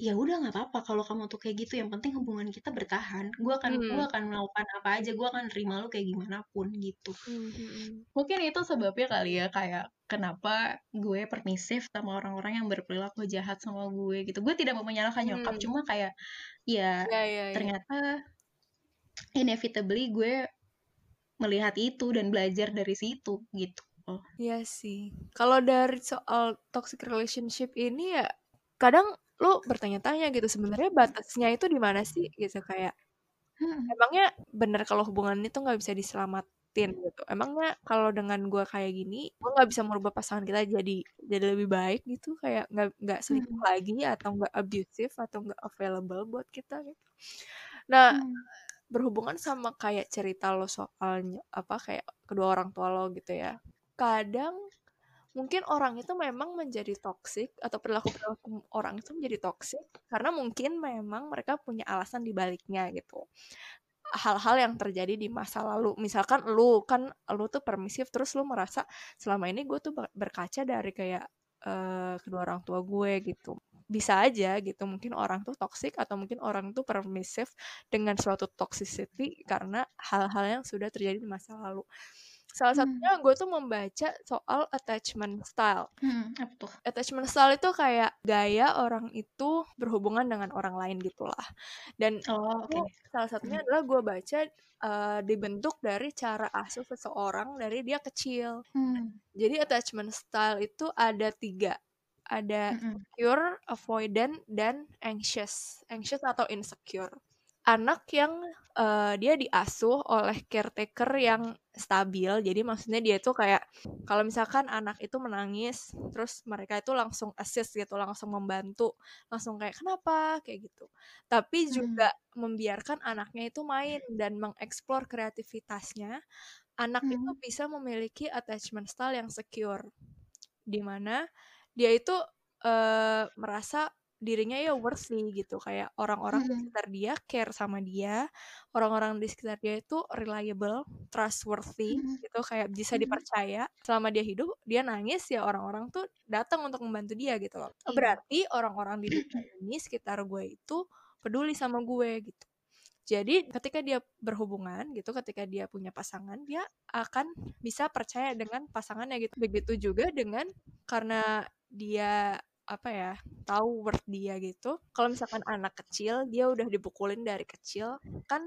ya udah gak apa-apa kalau kamu tuh kayak gitu. Yang penting hubungan kita bertahan. Gue akan melakukan apa aja. Gue akan terima lo kayak gimana pun gitu. Mungkin itu sebabnya kali ya kayak, kenapa gue permisif sama orang-orang yang berperilaku jahat sama gue gitu. Gue tidak mau menyalahkan nyokap, cuma kayak ya ternyata inevitably gue melihat itu dan belajar dari situ gitu. Iya sih. Kalau dari soal toxic relationship ini ya kadang lo bertanya-tanya gitu sebenarnya batasnya itu di mana sih gitu kayak. Emangnya benar kalau hubungan itu nggak bisa diselamatkan gitu. Emangnya kalau dengan gue kayak gini, gue nggak bisa merubah pasangan kita jadi lebih baik gitu, kayak nggak selingkuh lagi atau nggak abusive atau nggak available buat kita gitu. Nah, berhubungan sama kayak cerita lo soal apa kayak kedua orang tua lo gitu ya. Kadang mungkin orang itu memang menjadi toksik atau perilaku orang itu menjadi toksik karena mungkin memang mereka punya alasan di baliknya gitu. Hal-hal yang terjadi di masa lalu, misalkan lu tuh permisif terus lu merasa selama ini gue tuh berkaca dari kayak kedua orang tua gue gitu, bisa aja gitu mungkin orang tuh toksik atau mungkin orang tuh permisif dengan suatu toxicity karena hal-hal yang sudah terjadi di masa lalu. Salah satunya gue tuh membaca soal attachment style. Apa tuh? Attachment style itu kayak gaya orang itu berhubungan dengan orang lain gitulah. Dan salah satunya adalah gue baca dibentuk dari cara asuh seseorang dari dia kecil. Jadi attachment style itu ada 3. Ada secure, avoidant, dan anxious. Anxious atau insecure. Anak yang dia diasuh oleh caretaker yang stabil, jadi maksudnya dia tuh kayak kalau misalkan anak itu menangis, terus mereka itu langsung assist gitu, langsung membantu, langsung kayak kenapa, kayak gitu. Tapi juga membiarkan anaknya itu main dan mengeksplor kreativitasnya. Anak itu bisa memiliki attachment style yang secure, di mana dia itu merasa dirinya ya worthy gitu, kayak orang-orang di sekitar dia care sama dia, orang-orang di sekitar dia itu reliable, trustworthy gitu, kayak bisa dipercaya. Selama dia hidup, dia nangis ya orang-orang tuh datang untuk membantu dia gitu loh. Berarti orang-orang di dunia ini sekitar gue itu peduli sama gue gitu. Jadi ketika dia berhubungan gitu, ketika dia punya pasangan, dia akan bisa percaya dengan pasangannya gitu. Begitu juga dengan karena dia tahu worth dia gitu. Kalau misalkan anak kecil, dia udah dipukulin dari kecil, kan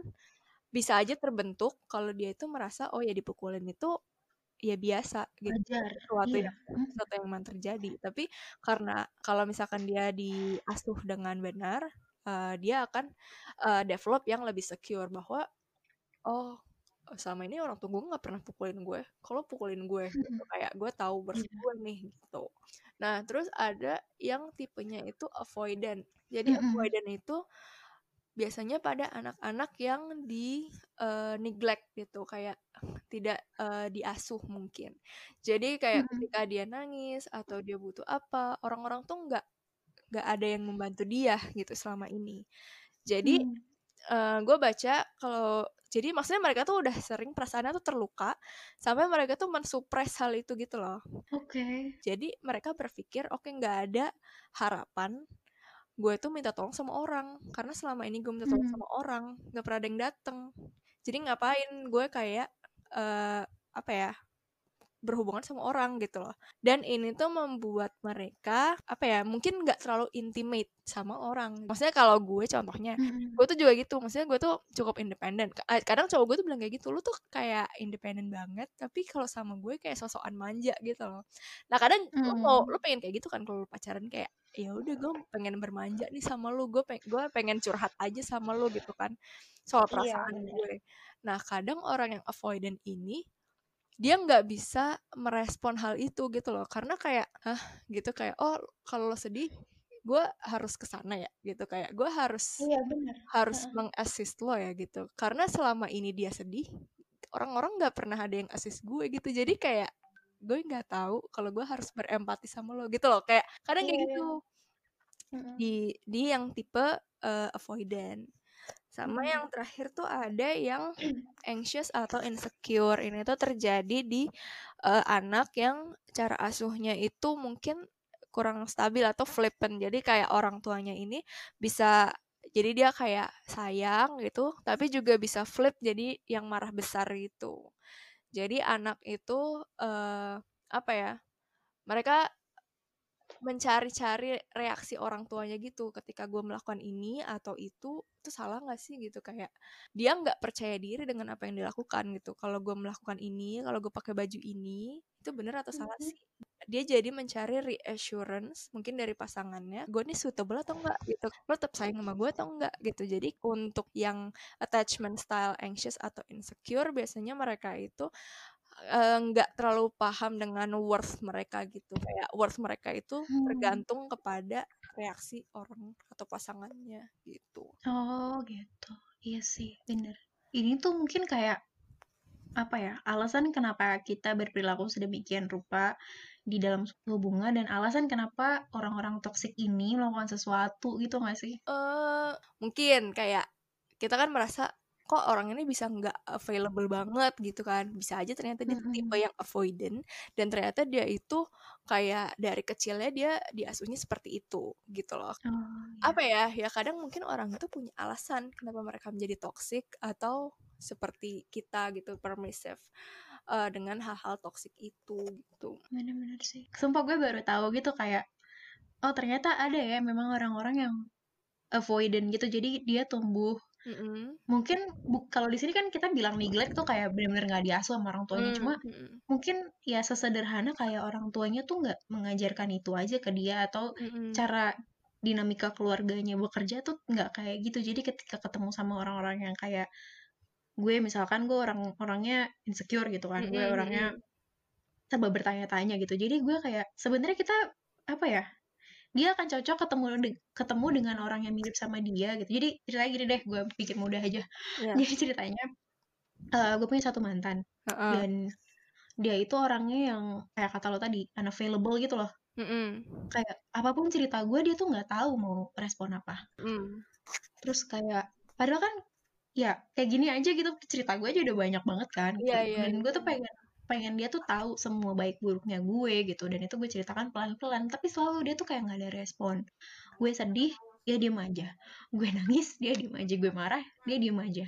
bisa aja terbentuk kalau dia itu merasa, oh ya dipukulin itu ya biasa gitu, sesuatu yang memang terjadi. Tapi karena kalau misalkan dia diasuh dengan benar, dia akan develop yang lebih secure bahwa, oh selama ini orang tua gue nggak pernah pukulin gue, kalau pukulin gue gitu, kayak gue tahu bersih gue nih gitu. Nah terus ada yang tipenya itu avoidant. Jadi avoidant itu biasanya pada anak-anak yang di neglect gitu, kayak tidak diasuh mungkin. Jadi kayak ketika dia nangis atau dia butuh apa, orang-orang tuh nggak ada yang membantu dia gitu selama ini. Jadi gue baca kalau jadi maksudnya mereka tuh udah sering perasaannya tuh terluka sampai mereka tuh mensupres hal itu gitu loh. Oke. Okay. Jadi mereka berpikir oke, nggak ada harapan. Gue tuh minta tolong sama orang karena selama ini gue minta tolong sama orang nggak pernah ada yang dateng. Jadi ngapain gue kayak berhubungan sama orang gitu loh. Dan ini tuh membuat mereka mungkin nggak terlalu intimate sama orang. Maksudnya kalau gue contohnya, gue tuh juga gitu. Maksudnya gue tuh cukup independen. Kadang cowok gue tuh bilang kayak gitu, lu tuh kayak independen banget, tapi kalau sama gue kayak sosokan manja gitu loh. Nah kadang lu pengen kayak gitu kan kalau pacaran, kayak ya udah gue pengen bermanja nih sama lu, gue pengen curhat aja sama lu gitu kan soal perasaan gue. Nah kadang orang yang avoidant ini dia nggak bisa merespon hal itu gitu loh, karena kayak gitu, kayak oh kalau lo sedih gue harus kesana ya gitu, kayak gue harus mengassist lo ya gitu, karena selama ini dia sedih orang-orang nggak pernah ada yang assist gue gitu. Jadi kayak gue nggak tahu kalau gue harus berempati sama lo gitu loh, kayak kadang kayak gitu. Di yang tipe avoidant. Sama yang terakhir tuh ada yang anxious atau insecure. Ini tuh terjadi di anak yang cara asuhnya itu mungkin kurang stabil atau flippant. Jadi kayak orang tuanya ini bisa, jadi dia kayak sayang gitu, tapi juga bisa flip jadi yang marah besar gitu. Jadi anak itu mereka mencari-cari reaksi orang tuanya gitu. Ketika gue melakukan ini atau itu salah gak sih gitu, kayak dia gak percaya diri dengan apa yang dilakukan gitu. Kalau gue melakukan ini, kalau gue pakai baju ini, itu bener atau salah sih? Dia jadi mencari reassurance mungkin dari pasangannya, gue nih suitable atau enggak gitu, lo tetap sayang sama gue atau enggak gitu. Jadi untuk yang attachment style anxious atau insecure, biasanya mereka itu nggak terlalu paham dengan worth mereka gitu, kayak worth mereka itu tergantung kepada reaksi orang atau pasangannya gitu. Oh gitu, iya sih bener. Ini tuh mungkin kayak alasan kenapa kita berperilaku sedemikian rupa di dalam hubungan, dan alasan kenapa orang-orang toksik ini melakukan sesuatu gitu nggak sih? Mungkin kayak kita kan merasa kok orang ini bisa nggak available banget gitu kan, bisa aja ternyata dia tipe yang avoidant, dan ternyata dia itu kayak dari kecilnya dia diasuhnya seperti itu gitu loh. Kadang mungkin orang itu punya alasan kenapa mereka menjadi toxic atau seperti kita gitu, permissive dengan hal-hal toxic itu gitu. Bener-bener sih, sumpah gue baru tahu gitu, kayak oh ternyata ada ya memang orang-orang yang avoidant gitu, jadi dia tumbuh. Mungkin kalau di sini kan kita bilang neglect tuh kayak benar-benar nggak diasuh sama orang tuanya, cuma mungkin ya sesederhana kayak orang tuanya tuh nggak mengajarkan itu aja ke dia, atau cara dinamika keluarganya bekerja tuh nggak kayak gitu. Jadi ketika ketemu sama orang-orang yang kayak gue, misalkan gue orangnya insecure gitu kan, gue orangnya serba bertanya-tanya gitu, jadi gue kayak sebenarnya kita dia akan cocok ketemu dengan orang yang mirip sama dia gitu. Jadi ceritanya gini deh, gue pikir mudah aja. Yeah. Jadi ceritanya gue punya satu mantan, dan dia itu orangnya yang kayak kata lo tadi, unavailable gitu loh. Kayak apapun cerita gue dia tuh nggak tahu mau respon apa. Terus kayak padahal kan ya kayak gini aja gitu, cerita gue aja udah banyak banget kan. Gitu. Yeah. Dan gue tuh pengen dia tuh tahu semua baik buruknya gue gitu, dan itu gue ceritakan pelan-pelan, tapi selalu dia tuh kayak nggak ada respon. Gue sedih, dia diem aja, gue nangis, dia diem aja, gue marah, dia diem aja.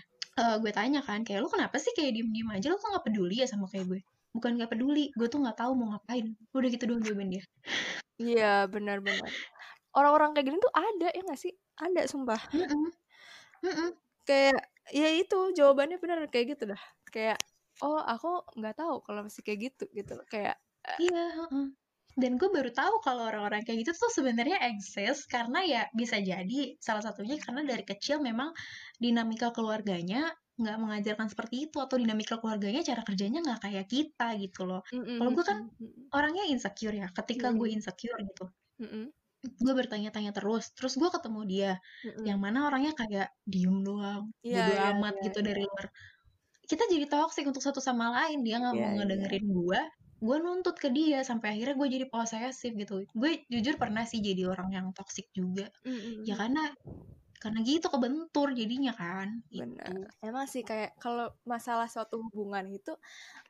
Gue tanya kan kayak, lu kenapa sih kayak diem aja, lu tuh nggak peduli ya sama kayak gue? Bukan nggak peduli, gue tuh nggak tahu mau ngapain. Udah gitu doang jawaban dia. Iya benar-benar, orang-orang kayak gini tuh ada ya nggak sih? Ada sumpah. Kayak ya itu jawabannya benar kayak gitu dah, kayak oh aku nggak tahu kalau masih kayak gitu gitu kayak iya. Dan gue baru tahu kalau orang-orang kayak gitu tuh sebenarnya eksis, karena ya bisa jadi salah satunya karena dari kecil memang dinamika keluarganya nggak mengajarkan seperti itu, atau dinamika keluarganya cara kerjanya nggak kayak kita gitu loh. Kalau gue kan orangnya insecure ya, ketika gue insecure gitu gue bertanya-tanya terus gue ketemu dia yang mana orangnya kayak diem doang, bodo amat gitu dari luar. Kita jadi toksik untuk satu sama lain. Dia nggak mau ngedengerin gue nuntut ke dia sampai akhirnya gue jadi posesif gitu. Gue jujur pernah sih jadi orang yang toksik juga, ya karena gitu kebentur jadinya kan. Benar. Emang sih kayak kalau masalah suatu hubungan itu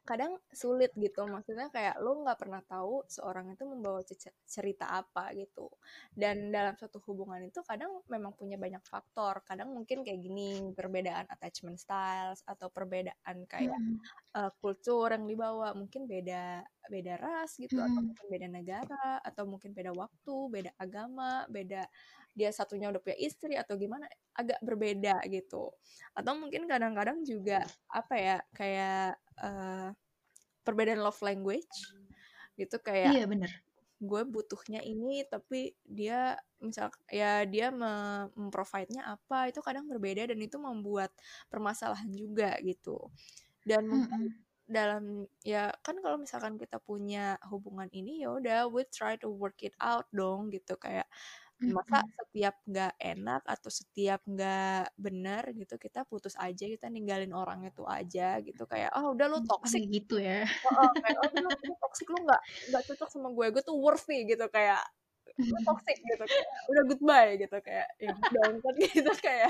kadang sulit gitu. Maksudnya kayak lo nggak pernah tahu seorang itu membawa cerita apa gitu. Dan dalam suatu hubungan itu kadang memang punya banyak faktor. Kadang mungkin kayak gini, perbedaan attachment styles atau perbedaan kayak kultur yang dibawa, mungkin beda ras gitu, atau mungkin beda negara, atau mungkin beda waktu, beda agama, beda dia satunya udah punya istri atau gimana, agak berbeda gitu. Atau mungkin kadang-kadang juga apa ya, kayak perbedaan love language gitu, kayak iya bener, gue butuhnya ini tapi dia misal ya dia memprovide-nya apa, itu kadang berbeda dan itu membuat permasalahan juga gitu. Dan dalam ya kan kalau misalkan kita punya hubungan ini, ya udah we try to work it out dong gitu. Kayak masa setiap nggak enak atau setiap nggak benar gitu kita putus aja, kita ninggalin orangnya tuh aja gitu. Kayak oh udah lo toksik gitu ya, kayak oh lo toksik, lo nggak cocok sama gue tuh worthy gitu, kayak lo toksik gitu, kayak udah goodbye gitu, kayak ya download gitu, kayak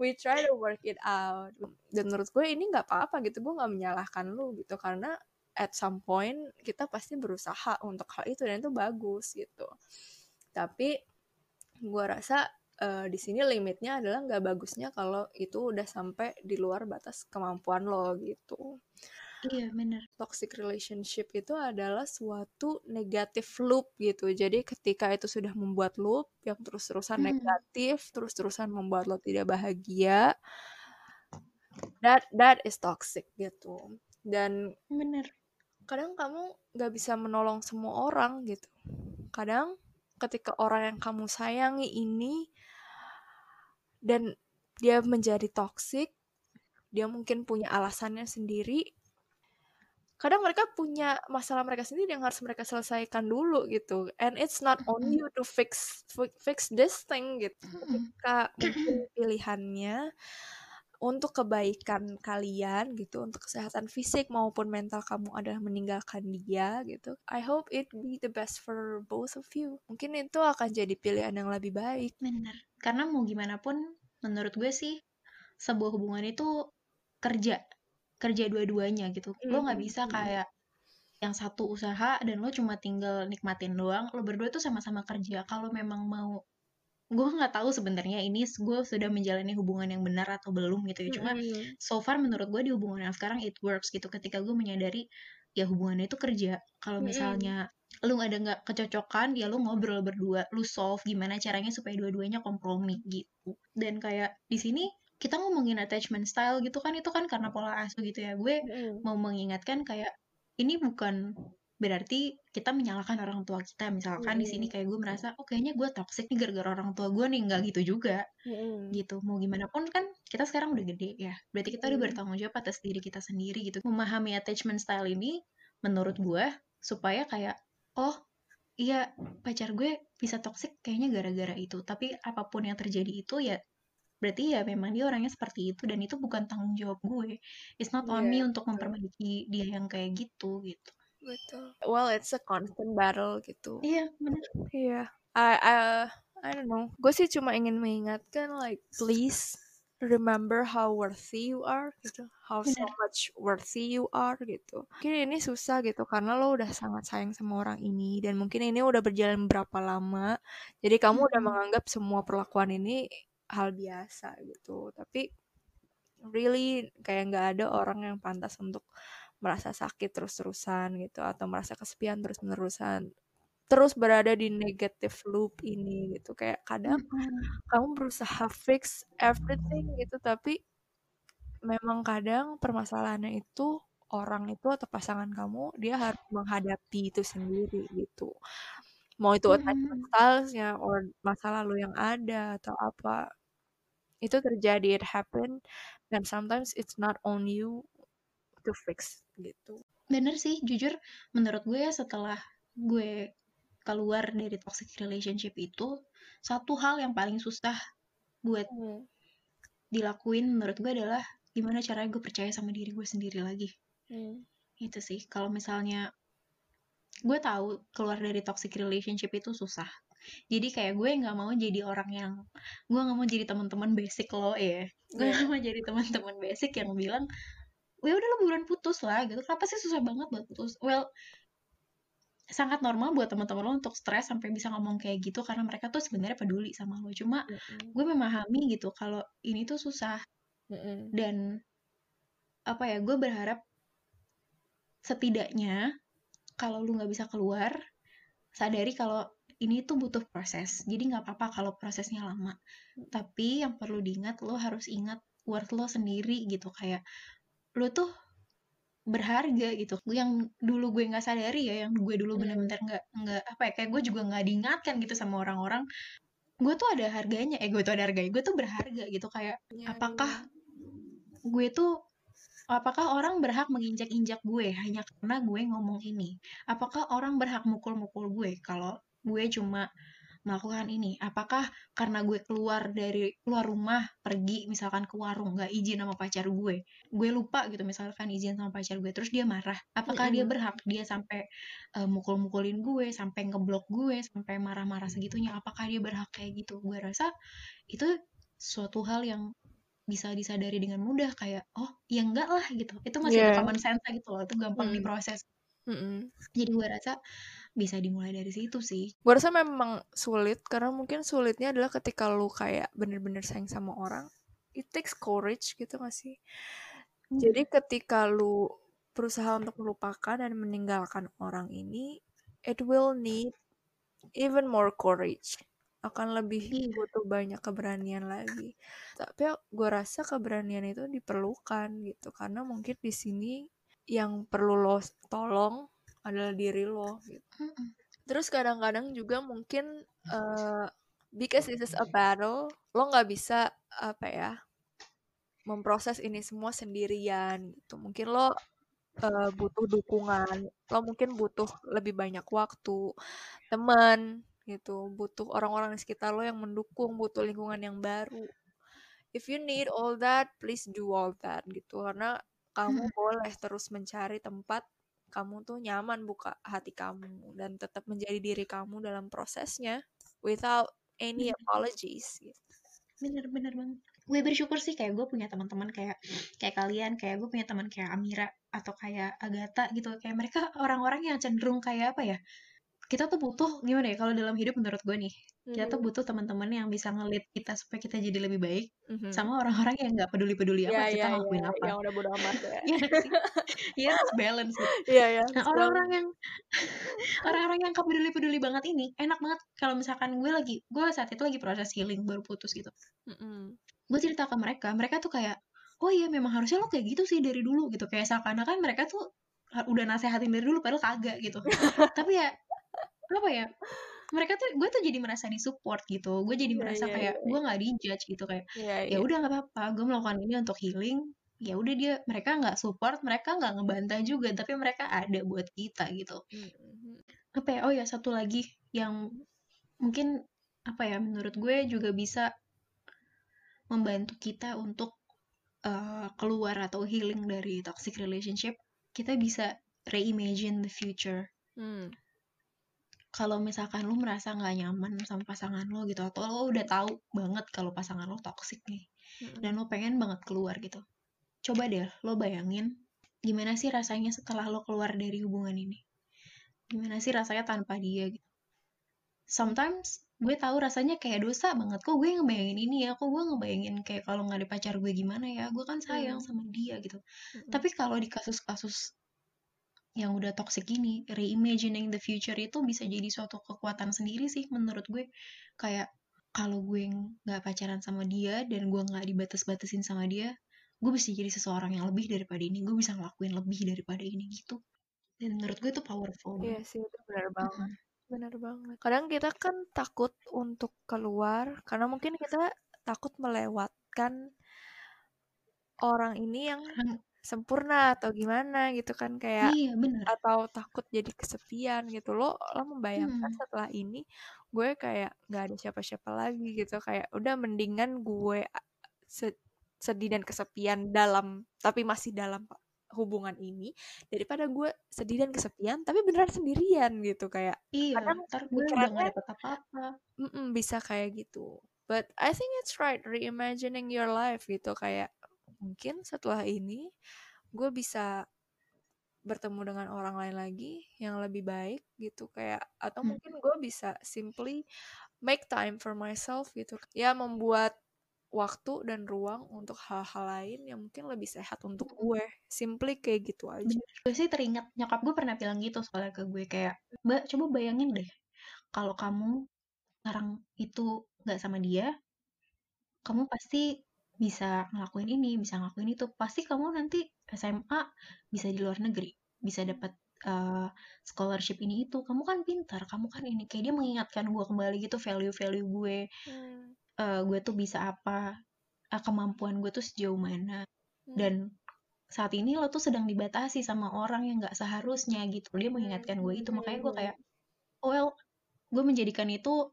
we try to work it out. Dan menurut gue ini nggak apa-apa gitu, gue nggak menyalahkan lu gitu, karena at some point kita pasti berusaha untuk hal itu dan itu bagus gitu. Tapi gue rasa di sini limitnya adalah nggak bagusnya kalau itu udah sampai di luar batas kemampuan lo gitu. Iya benar. Toxic relationship itu adalah suatu negatif loop gitu. Jadi ketika itu sudah membuat loop yang terus-terusan negatif, terus-terusan membuat lo tidak bahagia, that is toxic gitu. Dan benar. Kadang kamu nggak bisa menolong semua orang gitu. Kadang ketika orang yang kamu sayangi ini dan dia menjadi toxic, dia mungkin punya alasannya sendiri. Kadang mereka punya masalah mereka sendiri yang harus mereka selesaikan dulu gitu. And it's not on you to fix this thing gitu. Ketika mungkin pilihannya untuk kebaikan kalian gitu, untuk kesehatan fisik maupun mental kamu adalah meninggalkan dia gitu. I hope it be the best for both of you. Mungkin itu akan jadi pilihan yang lebih baik. Benar. Karena mau gimana pun menurut gue sih sebuah hubungan itu kerja dua-duanya gitu. Lo nggak bisa kayak yang satu usaha dan lo cuma tinggal nikmatin doang. Lo berdua tuh sama-sama kerja. Kalau memang mau, gue nggak tahu sebenarnya ini gue sudah menjalani hubungan yang benar atau belum gitu ya. Cuma so far menurut gue di hubungan yang sekarang it works gitu. Ketika gue menyadari ya hubungannya itu kerja. Kalau misalnya lo ada nggak kecocokan, ya lo ngobrol berdua, lo solve gimana caranya supaya dua-duanya kompromi gitu. Dan kayak di sini kita ngomongin attachment style gitu kan, itu kan karena pola asuh gitu ya. Gue mau mengingatkan kayak ini bukan berarti kita menyalahkan orang tua kita. Misalkan di sini kayak gue merasa oh kayaknya gue toxic nih gara-gara orang tua gue nih, nggak gitu juga gitu. Mau gimana pun kan kita sekarang udah gede ya, berarti kita udah bertanggung jawab atas diri kita sendiri gitu. Memahami attachment style ini menurut gue supaya kayak oh iya pacar gue bisa toxic kayaknya gara-gara itu, tapi apapun yang terjadi itu ya berarti ya memang dia orangnya seperti itu, dan itu bukan tanggung jawab gue. It's not on me untuk memperbaiki dia yang kayak gitu gitu. Betul. Well, it's a constant battle gitu. Iya, benar. Iya. I don't know. Gue sih cuma ingin mengingatkan like please remember how worthy you are gitu. How so much worthy you are gitu. Mungkin ini susah gitu karena lo udah sangat sayang sama orang ini, dan mungkin ini udah berjalan berapa lama. Jadi kamu udah menganggap semua perlakuan ini hal biasa gitu. Tapi really kayak nggak ada orang yang pantas untuk merasa sakit terus-terusan gitu, atau merasa kesepian terus-terusan, terus berada di negative loop ini gitu. Kayak kadang kamu berusaha fix everything gitu, tapi memang kadang permasalahannya itu orang itu atau pasangan kamu dia harus menghadapi itu sendiri gitu. Mau itu attachment style-nya or masa lalu yang ada atau apa, itu terjadi, it happen, dan sometimes it's not on you to fix gitu. Bener sih, jujur menurut gue setelah gue keluar dari toxic relationship itu satu hal yang paling susah buat dilakuin menurut gue adalah gimana caranya gue percaya sama diri gue sendiri lagi. Itu sih, kalau misalnya gue tahu keluar dari toxic relationship itu susah, jadi kayak gue nggak mau jadi orang yang gue nggak mau jadi teman-teman basic lo ya, gue nggak mau jadi teman-teman basic yang bilang ya udah lo buruan putus lah gitu, kenapa sih susah banget buat putus. Well, sangat normal buat teman-teman lo untuk stres sampai bisa ngomong kayak gitu karena mereka tuh sebenarnya peduli sama lo, cuma gue memahami gitu kalau ini tuh susah. Dan apa ya, gue berharap setidaknya kalau lu nggak bisa keluar, sadari kalau ini tuh butuh proses. Jadi nggak apa-apa kalau prosesnya lama. Tapi yang perlu diingat, lu harus ingat worth lo sendiri gitu. Kayak lu tuh berharga gitu. Yang dulu gue nggak sadari ya, yang gue dulu benar-benar nggak apa ya, kayak gue juga nggak diingatkan gitu sama orang-orang. Gue tuh ada harganya. Gue tuh ada harganya. Gue tuh berharga gitu. Kayak Apakah orang berhak menginjak-injak gue hanya karena gue ngomong ini? Apakah orang berhak mukul-mukul gue kalau gue cuma melakukan ini? Apakah karena gue keluar rumah, pergi misalkan ke warung, gak izin sama pacar gue? Gue lupa gitu misalkan izin sama pacar gue, terus dia marah. Apakah dia berhak dia sampai mukul-mukulin gue, sampai ngeblok gue, sampai marah-marah segitunya? Apakah dia berhak kayak gitu? Gue rasa itu suatu hal yang bisa disadari dengan mudah, kayak oh ya enggak lah gitu, itu masih common sense gitu loh, itu gampang diproses. Jadi gue rasa bisa dimulai dari situ sih. Gue rasa memang sulit karena mungkin sulitnya adalah ketika lu kayak bener-bener sayang sama orang, it takes courage gitu gak sih? Jadi ketika lu berusaha untuk melupakan dan meninggalkan orang ini, it will need even more courage, akan lebih butuh banyak keberanian lagi. Tapi gue rasa keberanian itu diperlukan gitu, karena mungkin di sini yang perlu lo tolong adalah diri lo gitu. Terus kadang-kadang juga mungkin because this is a battle, lo nggak bisa apa ya memproses ini semua sendirian gitu. Mungkin lo butuh dukungan, lo mungkin butuh lebih banyak waktu, teman gitu, butuh orang-orang di sekitar lo yang mendukung, butuh lingkungan yang baru. If you need all that, please do all that gitu, karena kamu boleh terus mencari tempat kamu tuh nyaman buka hati kamu dan tetap menjadi diri kamu dalam prosesnya without any apologies gitu. Bener-bener banget. Gue bersyukur sih kayak gue punya teman-teman kayak kalian, kayak gue punya teman kayak Amira atau kayak Agatha gitu, kayak mereka orang-orang yang cenderung kayak apa ya, kita tuh butuh, gimana ya, kalau dalam hidup menurut gue nih, kita tuh butuh teman-teman yang bisa nge-lead kita supaya kita jadi lebih baik, sama orang-orang yang nggak peduli-peduli apa kita ngakuin apa. Yang udah bodo amat ya. Iya, balance. Nah, orang-orang yang nggak peduli-peduli banget ini, enak banget kalau misalkan gue saat itu lagi proses healing baru putus gitu. Gue cerita ke mereka tuh kayak, oh iya memang harusnya lo kayak gitu sih dari dulu gitu, kayak seakan-akan mereka tuh udah nasehatin dari dulu padahal kagak gitu. Tapi ya apa ya, mereka tuh, gue tuh jadi merasa disupport gitu, gue jadi merasa gue nggak dijudge gitu, kayak ya udah nggak apa-apa, gue melakukan ini untuk healing, ya udah mereka nggak support, mereka nggak ngebantah juga, tapi mereka ada buat kita gitu. Apa ya, oh ya satu lagi yang mungkin apa ya menurut gue juga bisa membantu kita untuk keluar atau healing dari toxic relationship, kita bisa reimagine the future. Kalau misalkan lu merasa nggak nyaman sama pasangan lo gitu, atau lo udah tahu banget kalau pasangan lo toksik nih, dan lo pengen banget keluar gitu, coba deh lo bayangin gimana sih rasanya setelah lo keluar dari hubungan ini, gimana sih rasanya tanpa dia gitu. Sometimes gue tahu rasanya kayak dosa banget, kok gue ngebayangin ini ya, kok gue ngebayangin kayak kalau nggak ada pacar gue gimana ya, gue kan sayang sama dia gitu. Tapi kalau di kasus-kasus yang udah toxic gini, reimagining the future itu bisa jadi suatu kekuatan sendiri sih menurut gue. Kayak kalau gue nggak pacaran sama dia dan gue nggak dibatas-batasin sama dia, gue bisa jadi seseorang yang lebih daripada ini, gue bisa ngelakuin lebih daripada ini gitu. Dan menurut gue itu powerful. Iya sih, itu benar banget. Benar banget. Kadang kita kan takut untuk keluar karena mungkin kita takut melewatkan orang ini yang sempurna atau gimana gitu kan, kayak iya, bener. Atau takut jadi kesepian gitu. Lo membayangkan setelah ini gue kayak nggak ada siapa-siapa lagi gitu, kayak udah mendingan gue sedih dan kesepian dalam tapi masih dalam hubungan ini daripada gue sedih dan kesepian tapi beneran sendirian gitu, kayak iya, ntar gue udah gak dapet apa-apa, bisa kayak gitu. But I think it's right, reimagining your life gitu, kayak mungkin setelah ini gue bisa bertemu dengan orang lain lagi yang lebih baik gitu, kayak atau mungkin gue bisa simply make time for myself gitu ya, membuat waktu dan ruang untuk hal-hal lain yang mungkin lebih sehat untuk gue. Simply kayak gitu aja. Gue sih teringat nyokap gue pernah bilang gitu soalnya ke gue, kayak Mbak coba bayangin deh kalau kamu sekarang itu gak sama dia, kamu pasti bisa ngelakuin ini, bisa ngelakuin itu. Pasti kamu nanti SMA bisa di luar negeri, bisa dapat scholarship ini itu. Kamu kan pintar, kamu kan ini. Kayak dia mengingatkan gue kembali gitu value-value gue. Gue tuh bisa apa, kemampuan gue tuh sejauh mana. Dan saat ini lo tuh sedang dibatasi sama orang yang gak seharusnya gitu. Dia mengingatkan gue itu. Makanya gue kayak, gue menjadikan itu,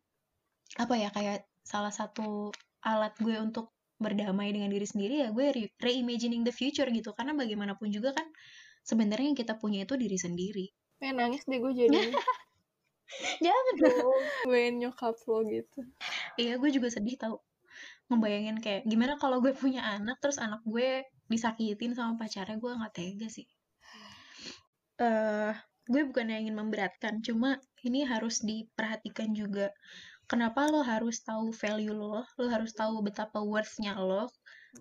apa ya, kayak salah satu alat gue untuk berdamai dengan diri sendiri ya, gue reimagining the future gitu. Karena bagaimanapun juga kan sebenarnya yang kita punya itu diri sendiri. Pengen nangis deh gue jadi. Jangan dong. Gue nyokap lo gitu. Iya, gue juga sedih tau. Ngebayangin kayak gimana kalau gue punya anak terus anak gue disakitin sama pacarnya, gue gak tega sih. Gue bukan yang ingin memberatkan, cuma ini harus diperhatikan juga. Kenapa lo harus tahu value lo harus tahu betapa worth-nya lo,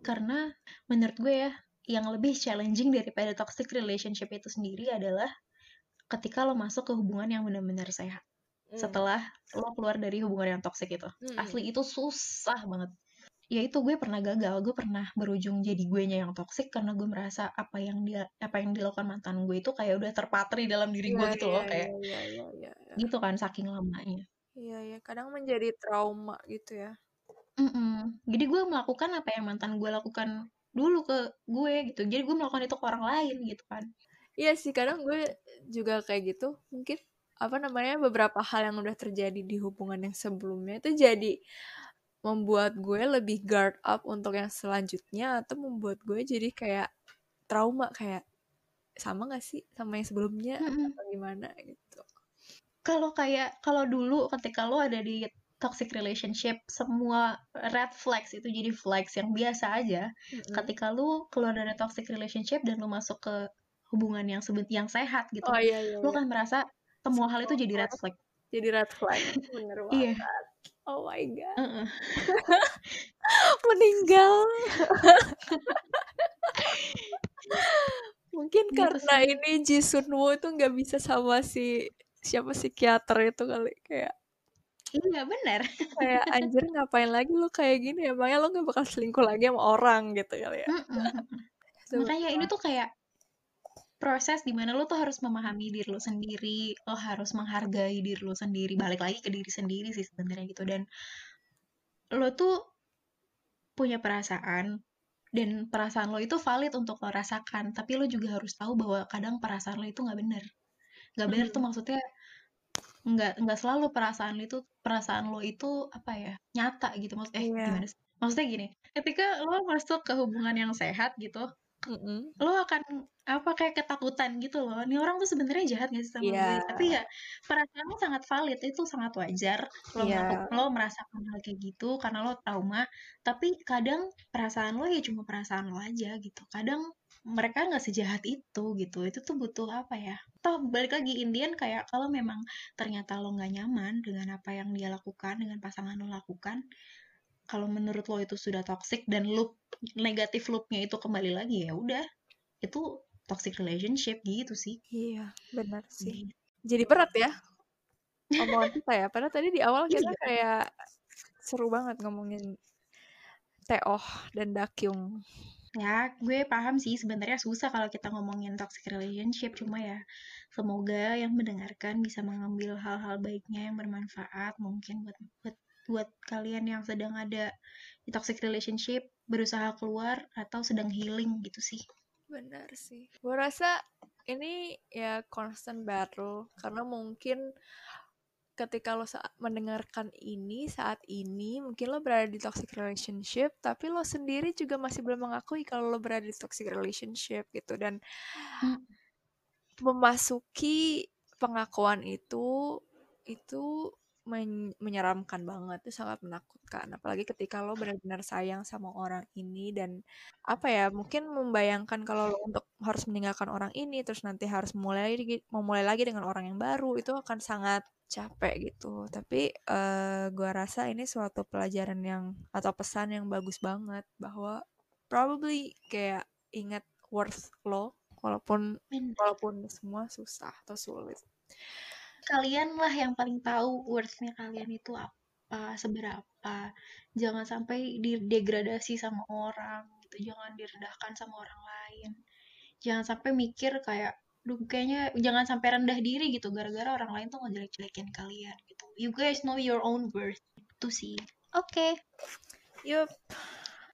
karena menurut gue ya, yang lebih challenging daripada toxic relationship itu sendiri adalah ketika lo masuk ke hubungan yang benar-benar sehat. Setelah lo keluar dari hubungan yang toxic itu. Asli itu susah banget. Ya itu gue pernah gagal, gue pernah berujung jadi guenya yang toxic karena gue merasa apa yang dilakukan mantan gue itu kayak udah terpatri dalam diri gue gitu loh, kayak. Ya. Gitu kan, saking lamanya. Iya, kadang menjadi trauma gitu ya. Jadi gue melakukan apa yang mantan gue lakukan dulu ke gue gitu. Jadi gue melakukan itu ke orang lain gitu kan. Iya sih, kadang gue juga kayak gitu. Mungkin beberapa hal yang udah terjadi di hubungan yang sebelumnya itu jadi membuat gue lebih guard up untuk yang selanjutnya, atau membuat gue jadi kayak trauma, kayak sama gak sih sama yang sebelumnya atau gimana gitu. Kalau dulu ketika lo ada di toxic relationship, semua red flags itu jadi flags yang biasa aja. Ketika lo keluar dari toxic relationship dan lo masuk ke hubungan yang sehat gitu, lo kan merasa semua hal itu jadi red flag. Jadi red flag, bener banget. Yeah. Oh my god. Meninggal. Mungkin karena ini Ji Sunwoo itu nggak bisa sama si siapa psikiater itu kali, kayak iya benar, kayak anjir ngapain lagi lu kayak gini ya, makanya lu gak bakal selingkuh lagi sama orang gitu kali ya. Makanya ini tuh kayak proses dimana lu tuh harus memahami diri lu sendiri, lu harus menghargai diri lu sendiri, balik lagi ke diri sendiri sih sebenarnya gitu. Dan lu tuh punya perasaan dan perasaan lu itu valid untuk lu rasakan, tapi lu juga harus tahu bahwa kadang perasaan lu itu gak benar. Gak benar tuh maksudnya nggak selalu perasaan lo itu apa ya, nyata gitu maksudnya. Gimana sih? Maksudnya gini, ketika lo masuk ke hubungan yang sehat gitu, lo akan kayak ketakutan gitu loh, ini orang tuh sebenarnya jahat nggak sih sama gue, tapi ya perasaan lo sangat valid, itu sangat wajar lo merasakan hal kayak gitu karena lo trauma. Tapi kadang perasaan lo ya cuma perasaan lo aja gitu, kadang mereka nggak sejahat itu gitu. Itu tuh butuh apa ya, toh balik lagi Indian, kayak kalau memang ternyata lo nggak nyaman dengan apa yang dia lakukan, dengan pasangan lo lakukan, kalau menurut lo itu sudah toxic dan loop negatif loopnya itu kembali lagi, ya udah itu toxic relationship gitu sih. Iya benar sih. Jadi berat ya omongan kita ya, padahal tadi di awal kita kayak seru banget ngomongin Teoh dan Dakyung. Ya, gue paham sih sebenarnya susah kalau kita ngomongin toxic relationship, cuma ya semoga yang mendengarkan bisa mengambil hal-hal baiknya yang bermanfaat mungkin buat kalian yang sedang ada di toxic relationship, berusaha keluar atau sedang healing gitu sih. Benar sih. Gue rasa ini ya constant battle, karena mungkin ketika lo mendengarkan ini saat ini, mungkin lo berada di toxic relationship, tapi lo sendiri juga masih belum mengakui kalau lo berada di toxic relationship gitu. Dan memasuki pengakuan itu menyeramkan banget, itu sangat menakutkan. Apalagi ketika lo benar-benar sayang sama orang ini, dan apa ya, mungkin membayangkan kalau lo untuk harus meninggalkan orang ini, terus nanti harus memulai lagi dengan orang yang baru, itu akan sangat capek gitu. Tapi gue rasa ini suatu pelajaran yang atau pesan yang bagus banget, bahwa probably kayak ingat worth lo, walaupun semua susah atau sulit. Kalian lah yang paling tahu worthnya kalian itu apa, seberapa. Jangan sampai didegradasi sama orang gitu, jangan direndahkan sama orang lain, jangan sampai mikir kayak kayaknya jangan sampai rendah diri gitu gara-gara orang lain tuh ngejelek-jelekin kalian gitu. You guys know your own worth. Itu sih. Oke. Yup.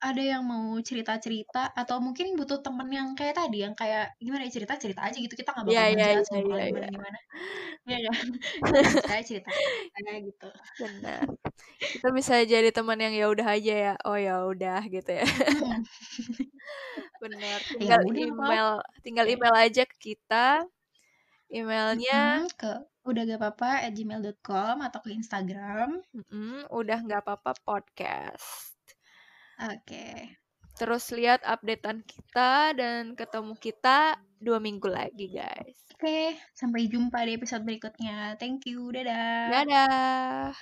Ada yang mau cerita-cerita atau mungkin butuh temen yang kayak tadi, yang kayak gimana ya, cerita-cerita aja gitu, kita nggak bakal ngejelasin gimana-gimana. Iya kan? Saya cerita kayak gitu. Benar. Kita bisa jadi teman yang ya udah aja ya. Oh ya udah gitu ya. Benar, tinggal email aja ke kita, emailnya ke udahgapapa@gmail.com atau ke Instagram udahgapapa podcast. Oke. Terus lihat updatean kita dan ketemu kita 2 minggu lagi guys. Oke, sampai jumpa di episode berikutnya. Thank you, dadah. Dadah.